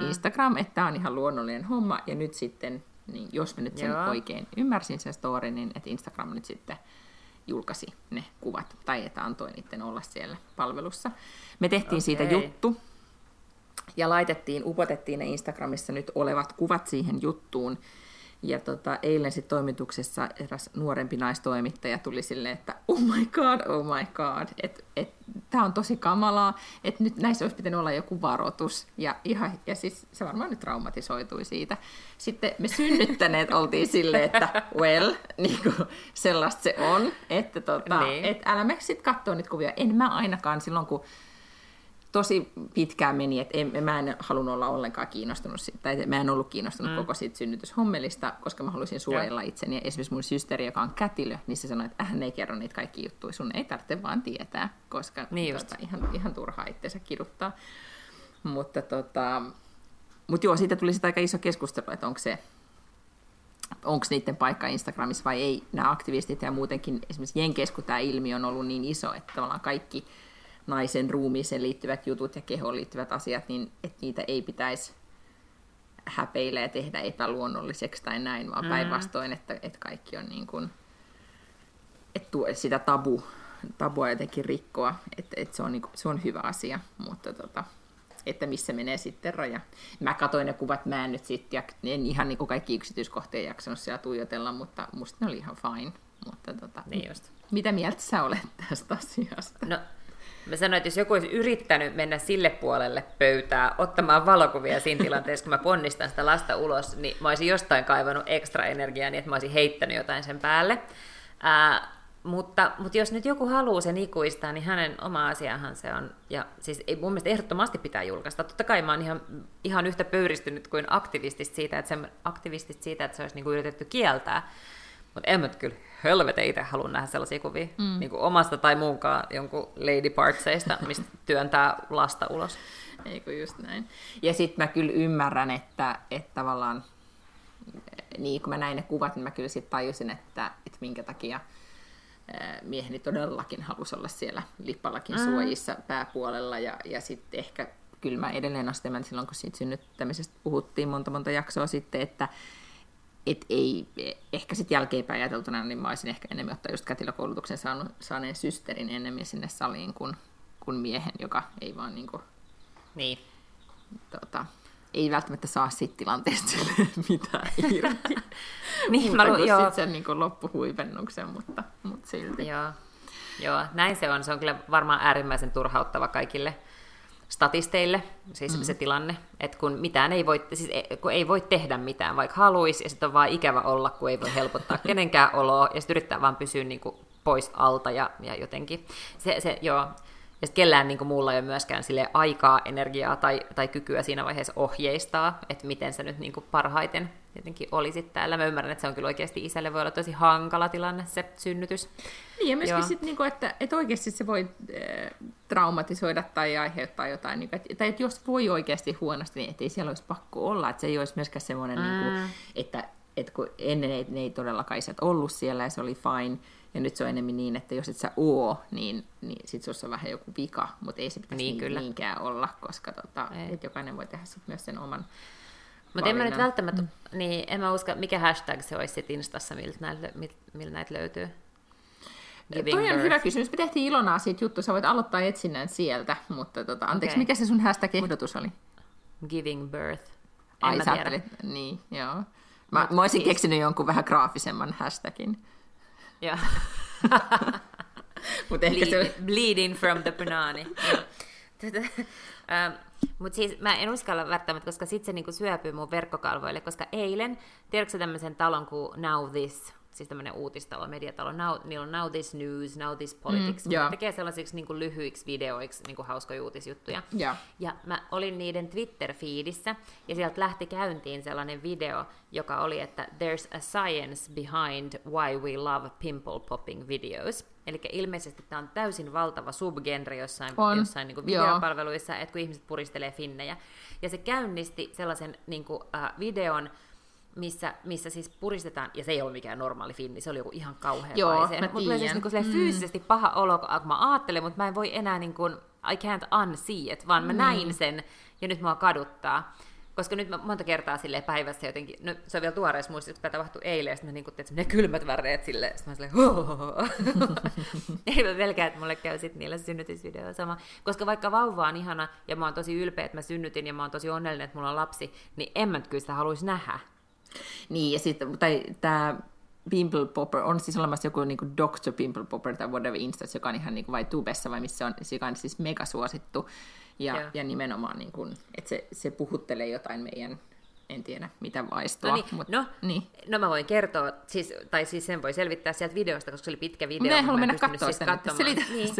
Instagram, että tämä on ihan luonnollinen homma. Ja nyt sitten, niin jos mä nyt sen oikein ymmärsin sen storin, niin että Instagram nyt sitten julkaisi ne kuvat, tai että antoi niiden olla siellä palvelussa. Me tehtiin siitä juttu, ja upotettiin ne Instagramissa nyt olevat kuvat siihen juttuun. Ja eilen sit toimituksessa eräs nuorempi naistoimittaja tuli silleen, että oh my god, että tämä on tosi kamalaa, että nyt näissä olisi pitänyt olla joku varoitus. Ja siis se varmaan nyt traumatisoitui siitä. Sitten me synnyttäneet oltiin silleen, että niinku, sellaista se on, että et älä me sit kattoo niitä kuvia. En mä ainakaan silloin, kun tosi pitkään meni, että mä en halunnut olla ollenkaan kiinnostunut siitä, tai mä en ollut kiinnostunut koko siitä synnytyshommelista, koska mä halusin suojella itseni. Ja esimerkiksi mun systeri, joka on kätilö, niin se sanoi, että hän ei kerro niitä kaikki juttuja, sun ei tarvitse vaan tietää, koska niin ihan turhaa itseensä kiduttaa. Mutta siitä tuli sitä aika iso keskustelu, että onko niiden paikka Instagramissa vai ei. Nämä aktivistit ja muutenkin, esimerkiksi Jenkeissä, kun tämä ilmiö on ollut niin iso, että tavallaan kaikki naisen ruumiiseen liittyvät jutut ja kehoon liittyvät asiat, niin että niitä ei pitäisi häpeillä ja tehdä epäluonnolliseksi tai näin, vaan päinvastoin, että kaikki on niin kuin, että sitä tabua jotenkin rikkoa, että se on, niin kuin, se on hyvä asia, mutta että missä menee sitten raja. Mä katsoin ne kuvat, mä en nyt sitten, en ihan niin kuin kaikki yksityiskohtia jaksanut siellä tuijotella, mutta musta ne oli ihan fine. Mutta mitä mieltä sä olet tästä asiasta? No. Mä sanoin, että jos joku olisi yrittänyt mennä sille puolelle pöytää ottamaan valokuvia siinä tilanteessa, kun mä ponnistan sitä lasta ulos, niin mä olisin jostain kaivannut ekstra energiaa, niin että mä olisin heittänyt jotain sen päälle. Mutta jos nyt joku haluaa sen ikuistaa, niin hänen oma asiahan se on. Ja siis mun mielestä ehdottomasti pitää julkaista. Totta kai mä oon ihan yhtä pöyristynyt kuin aktivistit siitä, että se olisi niinku yritetty kieltää. Mutta en mä kyllä hölvetä itse halua nähdä sellaisia kuvia, niin kuin omasta tai muunkaan jonkun lady partseista, mistä työntää lasta ulos. Eikö just näin. Ja sitten mä kyllä ymmärrän, että tavallaan, niin kun mä näin ne kuvat, niin mä kyllä sitten tajusin, että minkä takia mieheni todellakin halusi olla siellä lippallakin suojissa pääpuolella. Ja sitten ehkä kyllä mä edelleen astelman silloin, kun siitä synnyttämisestä puhuttiin monta jaksoa sitten, että et ei, ehkä sitten jälkeenpäin ajateltuna, niin mä olisin ehkä enemmän ottaa just kätilökoulutuksen saaneen systerin enemmän sinne saliin kuin miehen, joka ei vaan niin. Ei välttämättä saa siitä tilanteesta mitään irti. Niin, mutta kun sitten sen loppuhuipennuksen, mutta silti. Joo, näin se on. Se on kyllä varmaan äärimmäisen turhauttava kaikille statisteille, siis se tilanne, että kun mitään ei voi, siis kun ei voi tehdä mitään, vaikka haluaisi, ja sitten on vaan ikävä olla, kun ei voi helpottaa kenenkään oloa, ja sitten yrittää vaan pysyä pois alta ja jotenkin. Se. Ja sitten kellään muulla ei ole myöskään sille aikaa, energiaa tai kykyä siinä vaiheessa ohjeistaa, että miten sä nyt parhaiten jotenkin olisit täällä. Mä ymmärrän, että se on kyllä oikeasti isälle voi olla tosi hankala tilanne se synnytys. Niin ja myöskin sitten, että oikeasti se voi traumatisoida tai aiheuttaa jotain. Tai että jos voi oikeasti huonosti, niin ettei siellä olisi pakko olla. Että se ei olisi myöskään semmoinen, että kun ennen ei todellakaan isät ollut siellä ja se oli fine. Ja nyt se on enemmän niin, että jos et sä oo, niin sit sussa on vähän joku vika, mutta ei se pitäisi niinkään olla, koska jokainen voi tehdä sit myös sen oman valinnan. En mä nyt välttämättä, niin en mä usko, mikä hashtag se olisi sit Instassa, miltä näitä löytyy? Toi on hyvä kysymys. Me tehtiin Ilonaa siitä juttu, sä voit aloittaa etsinnän sieltä, mutta anteeksi, okay. Mikä se sun hashtag-ehdotus oli? Giving birth. Ai sä ajattelit, niin joo. Mä olisin keksinyt jonkun vähän graafisemman hashtagin. Yeah. Bleeding from the punani. Mutta siis mä en uskalla välttämättä, koska sit se syöpyy mun verkkokalvoille, koska eilen, tiedätkö tämmöisen talon kuin Now This, siis tämmöinen uutistalo, mediatalo, niillä on Now This News, Now This Politics, ne tekee sellaisiksi lyhyiksi videoiksi hauskoja uutisjuttuja. Yeah. Ja mä olin niiden Twitter-feedissä, ja sieltä lähti käyntiin sellainen video, joka oli, että there's a science behind why we love pimple popping videos. Eli ilmeisesti tämä on täysin valtava subgenre jossain videopalveluissa, että kun ihmiset puristelee finnejä. Ja se käynnisti sellaisen videon, missä siis puristetaan, ja se ei ollut mikään normaali finni, se oli joku ihan kauhea paise. Mutta tulee siis fyysisesti paha olo, kun mä ajattelen, mutta mä en voi enää, I can't unsee it, vaan mä näin sen, ja nyt mua kaduttaa. Koska nyt mä monta kertaa päivässä jotenkin, no se on vielä tuoreessa muistissa, kun tämä tapahtui eilen, ja sitten mä teet ne kylmät väreet silleen, ja sitten mä oon ei mä pelkää, että mulle käy sitten niillä synnytysvideoilla sama. Koska vaikka vauva on ihana, ja mä oon tosi ylpeä, että mä synnytin, ja mä oon tosi onnellinen, että mulla on lapsi, niin en mä nyt kyllä sitä haluaisi nähdä. Niin, ja sitten tämä Pimple Popper, on siis olemassa joku Dr. Pimple Popper tai whatever Instas, joka on ihan vai tubessa vai missä on, joka on siis mega suosittu. Ja nimenomaan, että se puhuttelee jotain meidän, en tiedä mitä vaistoa. No mä voin kertoa, siis sen voi selvittää sieltä videosta, koska se oli pitkä video. Mä en halua mennä katsomaan sitä.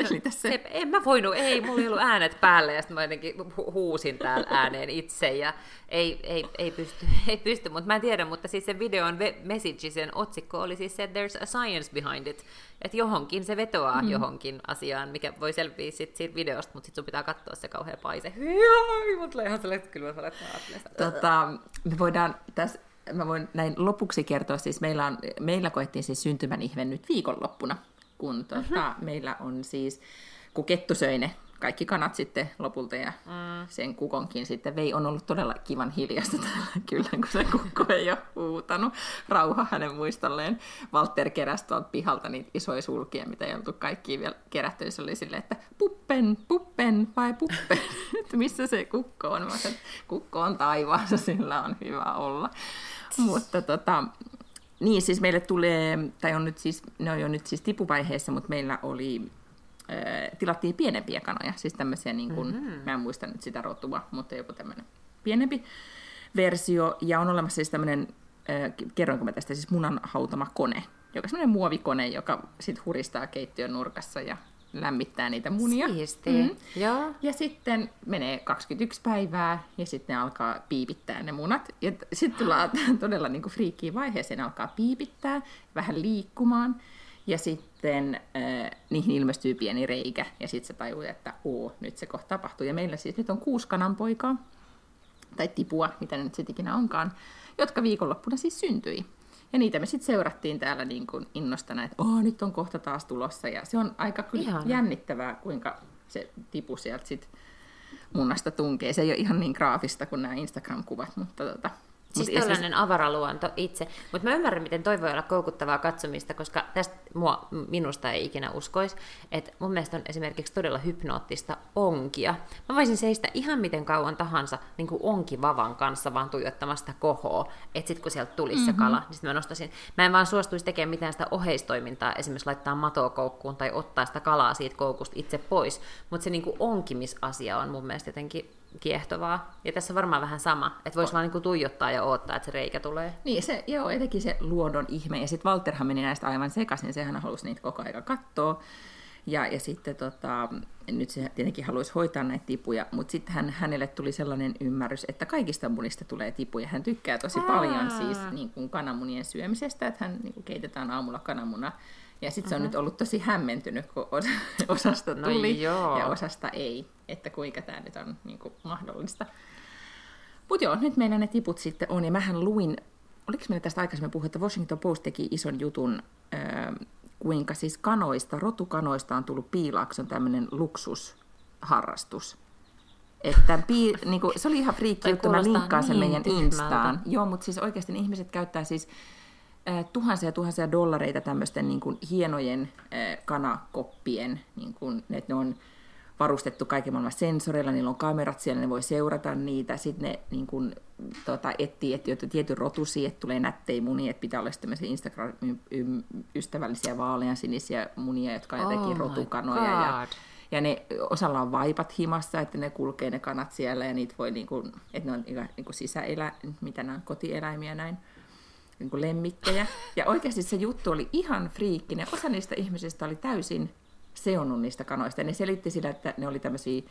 Selitä se. En mä voinut, mulla ei ollut äänet päälle, ja sitten mä jotenkin huusin täällä ääneen itse, ja ei pysty, mutta mä en tiedä, mutta siis sen videon message, sen otsikko oli siis se, että there's a science behind it, että johonkin se vetoaa johonkin asiaan, mikä voi selviä siitä videosta, mutta sitten sun pitää katsoa se kauhea paise. Mut tulee ihan sellaista kylmässä me voidaan tässä, mä voin näin lopuksi kertoa, siis meillä koettiin siis syntymän ihme nyt viikonloppuna, kun meillä on siis, kun kettu söi ne kaikki kanat sitten lopulta ja sen kukonkin sitten vei, on ollut todella kivan hiljasta täällä kyllä, kun se kukko ei ole huutanut, rauha hänen muistolleen. Walter keräsi tuolta pihalta niitä isoja sulkia, mitä ei oltu kaikkiin vielä kerätty, se oli silleen, että puppen vai puppen, että missä se kukko on, vaan kukko on taivaassa, sillä on hyvä olla, mutta niin siis meille tulee, tai on nyt siis, ne on jo nyt siis tipuvaiheessa, mutta meillä oli tilattiin pienempiä kanoja, siis tämmöisiä mä en muista nyt sitä rotua, mutta joku tämmöinen pienempi versio, ja on olemassa siis tämmöinen, kerroinko mä tästä, siis munan hautama kone, joka on semmoinen muovikone, joka sit huristaa keittiön nurkassa ja lämmittää niitä munia. Siistiä. Ja sitten menee 21 päivää, ja sitten ne alkaa piipittää ne munat, ja sitten tullaan todella friikkiin vaiheeseen, alkaa piipittää, vähän liikkumaan, ja sitten niihin ilmestyy pieni reikä, ja sitten se tajuu, että nyt se kohta tapahtuu. Ja meillä siis nyt on 6 kananpoikaa, tai tipua, mitä nyt sitten ikinä onkaan, jotka viikonloppuna siis syntyi. Ja niitä me sitten seurattiin täällä innostana, että nyt on kohta taas tulossa. Ja se on aika jännittävää, kuinka se tipu sieltä sit munasta tunkee. Se ei ole ihan niin graafista kuin nämä Instagram-kuvat, mutta Siis tällainen avaraluonto itse. Mutta mä ymmärrän, miten toi voi olla koukuttavaa katsomista, koska tästä minusta ei ikinä uskoisi, että mun mielestä on esimerkiksi todella hypnoottista onkia. Mä voisin seistä ihan miten kauan tahansa niin onkivavan kanssa vaan tuijottamasta kohoa, että sit kun sieltä tulisi se kala, niin sit mä nostaisin. Mä en vaan suostuisi tekemään mitään sitä oheistoimintaa, esimerkiksi laittaa matoa koukkuun tai ottaa sitä kalaa siitä koukusta itse pois, mutta se niin onkimisasia on mun mielestä jotenkin kiehtovaa. Ja tässä on varmaan vähän sama, että voisi vaan niinku tuijottaa ja odottaa, että se reikä tulee. Niin, se, joo, etenkin se luodon ihme. Ja sitten Walterhan meni näistä aivan sekaisin, sehän halusi niitä koko ajan katsoa. Ja sitten nyt se tietenkin haluaisi hoitaa näitä tipuja, mutta sitten hänelle tuli sellainen ymmärrys, että kaikista munista tulee tipuja. Hän tykkää tosi paljon siis niin kuin kananmunien syömisestä, että hän niin kuin keitetään aamulla kananmuna. Ja sitten se on nyt ollut tosi hämmentynyt, kun osasta tuli ja osasta ei, että kuinka tämä nyt on niin kuin mahdollista. Mutta joo, nyt meillä ne tiput sitten on, ja mähän luin, oliko meillä tästä aikaisemmin puhuttu, että Washington Post teki ison jutun, kuinka siis rotukanoista on tullut Piilaakson tämmöinen luksusharrastus. Että niin kuin, se oli ihan friikki juttu, mä linkkaan sen meidän Instaan. Joo, mutta siis oikeasti ne ihmiset käyttää siis tuhansia dollareita tämmöisten niin kuin hienojen kanakoppien, niin kuin, että ne on varustettu kaiken maailman sensoreilla, niillä on kamerat siellä, ne voi seurata niitä, sitten ne niin kuin, etsii, että tietyn rotusia, että tulee nättejä munia, että pitää olla tämmöisiä Instagram-ystävällisiä vaaleansinisiä munia, jotka on jotenkin rotukanoja, ja ne, osalla on vaipat himassa, että ne kulkee ne kanat siellä, ja niitä voi, niin kuin, että ne on niin kuin mitä nämä on, kotieläimiä näin. Niin kuin lemmikkejä. Ja oikeasti se juttu oli ihan friikkinen. Osa niistä ihmisistä oli täysin seonnut niistä kanoista. Ja ne selitti sillä, että ne oli tämmöisiä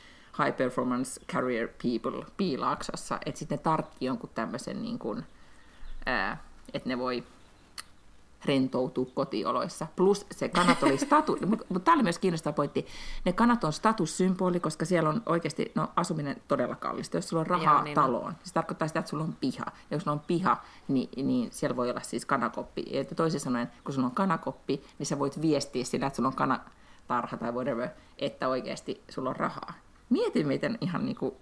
high performance career people Piilaaksossa. Että sitten ne tartti jonkun tämmöisen, niin kuin, että ne voi rentoutua kotioloissa. Plus se kanat oli status. Mutta tämä oli myös kiinnostava pointti. Ne kanat on statussymboli, koska siellä on oikeasti asuminen todella kallista. Jos sulla on rahaa taloon, se tarkoittaa sitä, että sulla on piha. Ja jos sulla on piha, niin siellä voi olla siis kanakoppi. Että toisin sanoen, kun sulla on kanakoppi, niin sä voit viestiä sillä, että sulla on kanatarha tai whatever, että oikeasti sulla on rahaa. Mieti, miten ihan niinku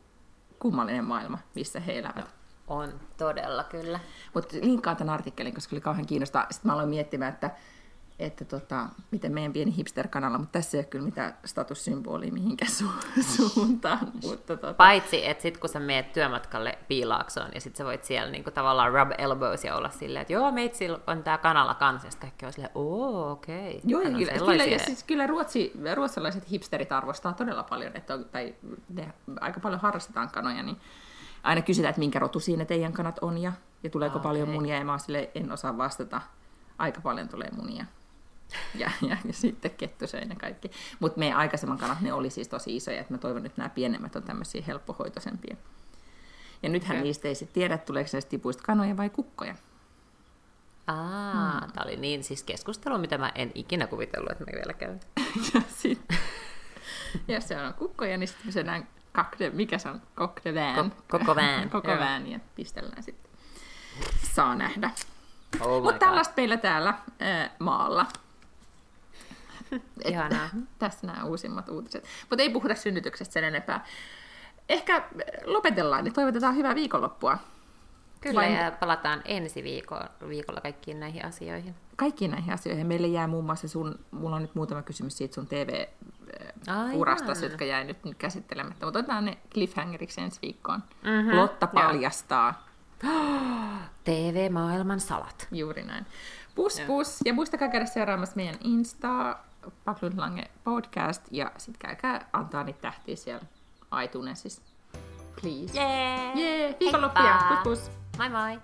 kummallinen maailma, missä he elävät. On, todella kyllä. Mutta linkkaan tämän artikkelin, koska oli kauhean kiinnostaa. Sitten mä aloin miettimään, että miten meidän pieni hipster-kanalla, mutta tässä ei ole kyllä mitään statussymbolia mihinkään suuntaan. Mutta paitsi, että sitten kun sä meet työmatkalle Piilaaksoon ja sitten sä voit siellä niinku tavallaan rub elbows ja olla silleen, että joo, meitsillä on tää kanala kanssa, ja sitten kaikki on silleen, ooo, okei. Joo, kyllä ruotsalaiset hipsterit arvostaa todella paljon, tai aika paljon harrastetaan kanoja, niin aina kysytään, että minkä rotu siinä teidän kanat on ja tuleeko paljon munia, ja mä sille en osaa vastata. Aika paljon tulee munia ja sitten kettusöinä kaikki. Mutta meidän aikaisemman kanat, ne oli siis tosi isoja, että mä toivon, että nämä pienemmät on tämmöisiä helppohoitoisempia. Ja nythän niistä ei sitten tiedä, tuleeko näistä tipuista kanoja vai kukkoja. Tämä oli niin siis keskustelu, mitä mä en ikinä kuvitellut, että mä vielä käyn. Ja se on kukkoja, niin sitten pysytään mikä se on? Koko vään, ja pistellään sitten. Saa nähdä. Oh, mutta tällaista meillä täällä maalla. Ihanaa. Tässä nämä uusimmat uutiset. Mutta ei puhuta synnytyksestä sen enempää. Ehkä lopetellaan ja toivotetaan hyvää viikonloppua. Kyllä, ja palataan ensi viikolla kaikkiin näihin asioihin. Kaikkiin näihin asioihin. Meille jää muun muassa mulla on nyt muutama kysymys siitä sun TV-urastasi, jotka jäi nyt käsittelemättä. Mutta otetaan ne cliffhangeriksi ensi viikkoon. Mm-hmm. Lotta paljastaa. TV-maailman salat. Juuri näin. Pus pus, ja muistakaa käydä seuraamassa meidän Instaa, Paklun Lange Podcast, ja sit käykää antaa niitä tähtiä siellä iTunesissa. Please. Jee! Viikonloppia! Pus pus! Moi moi!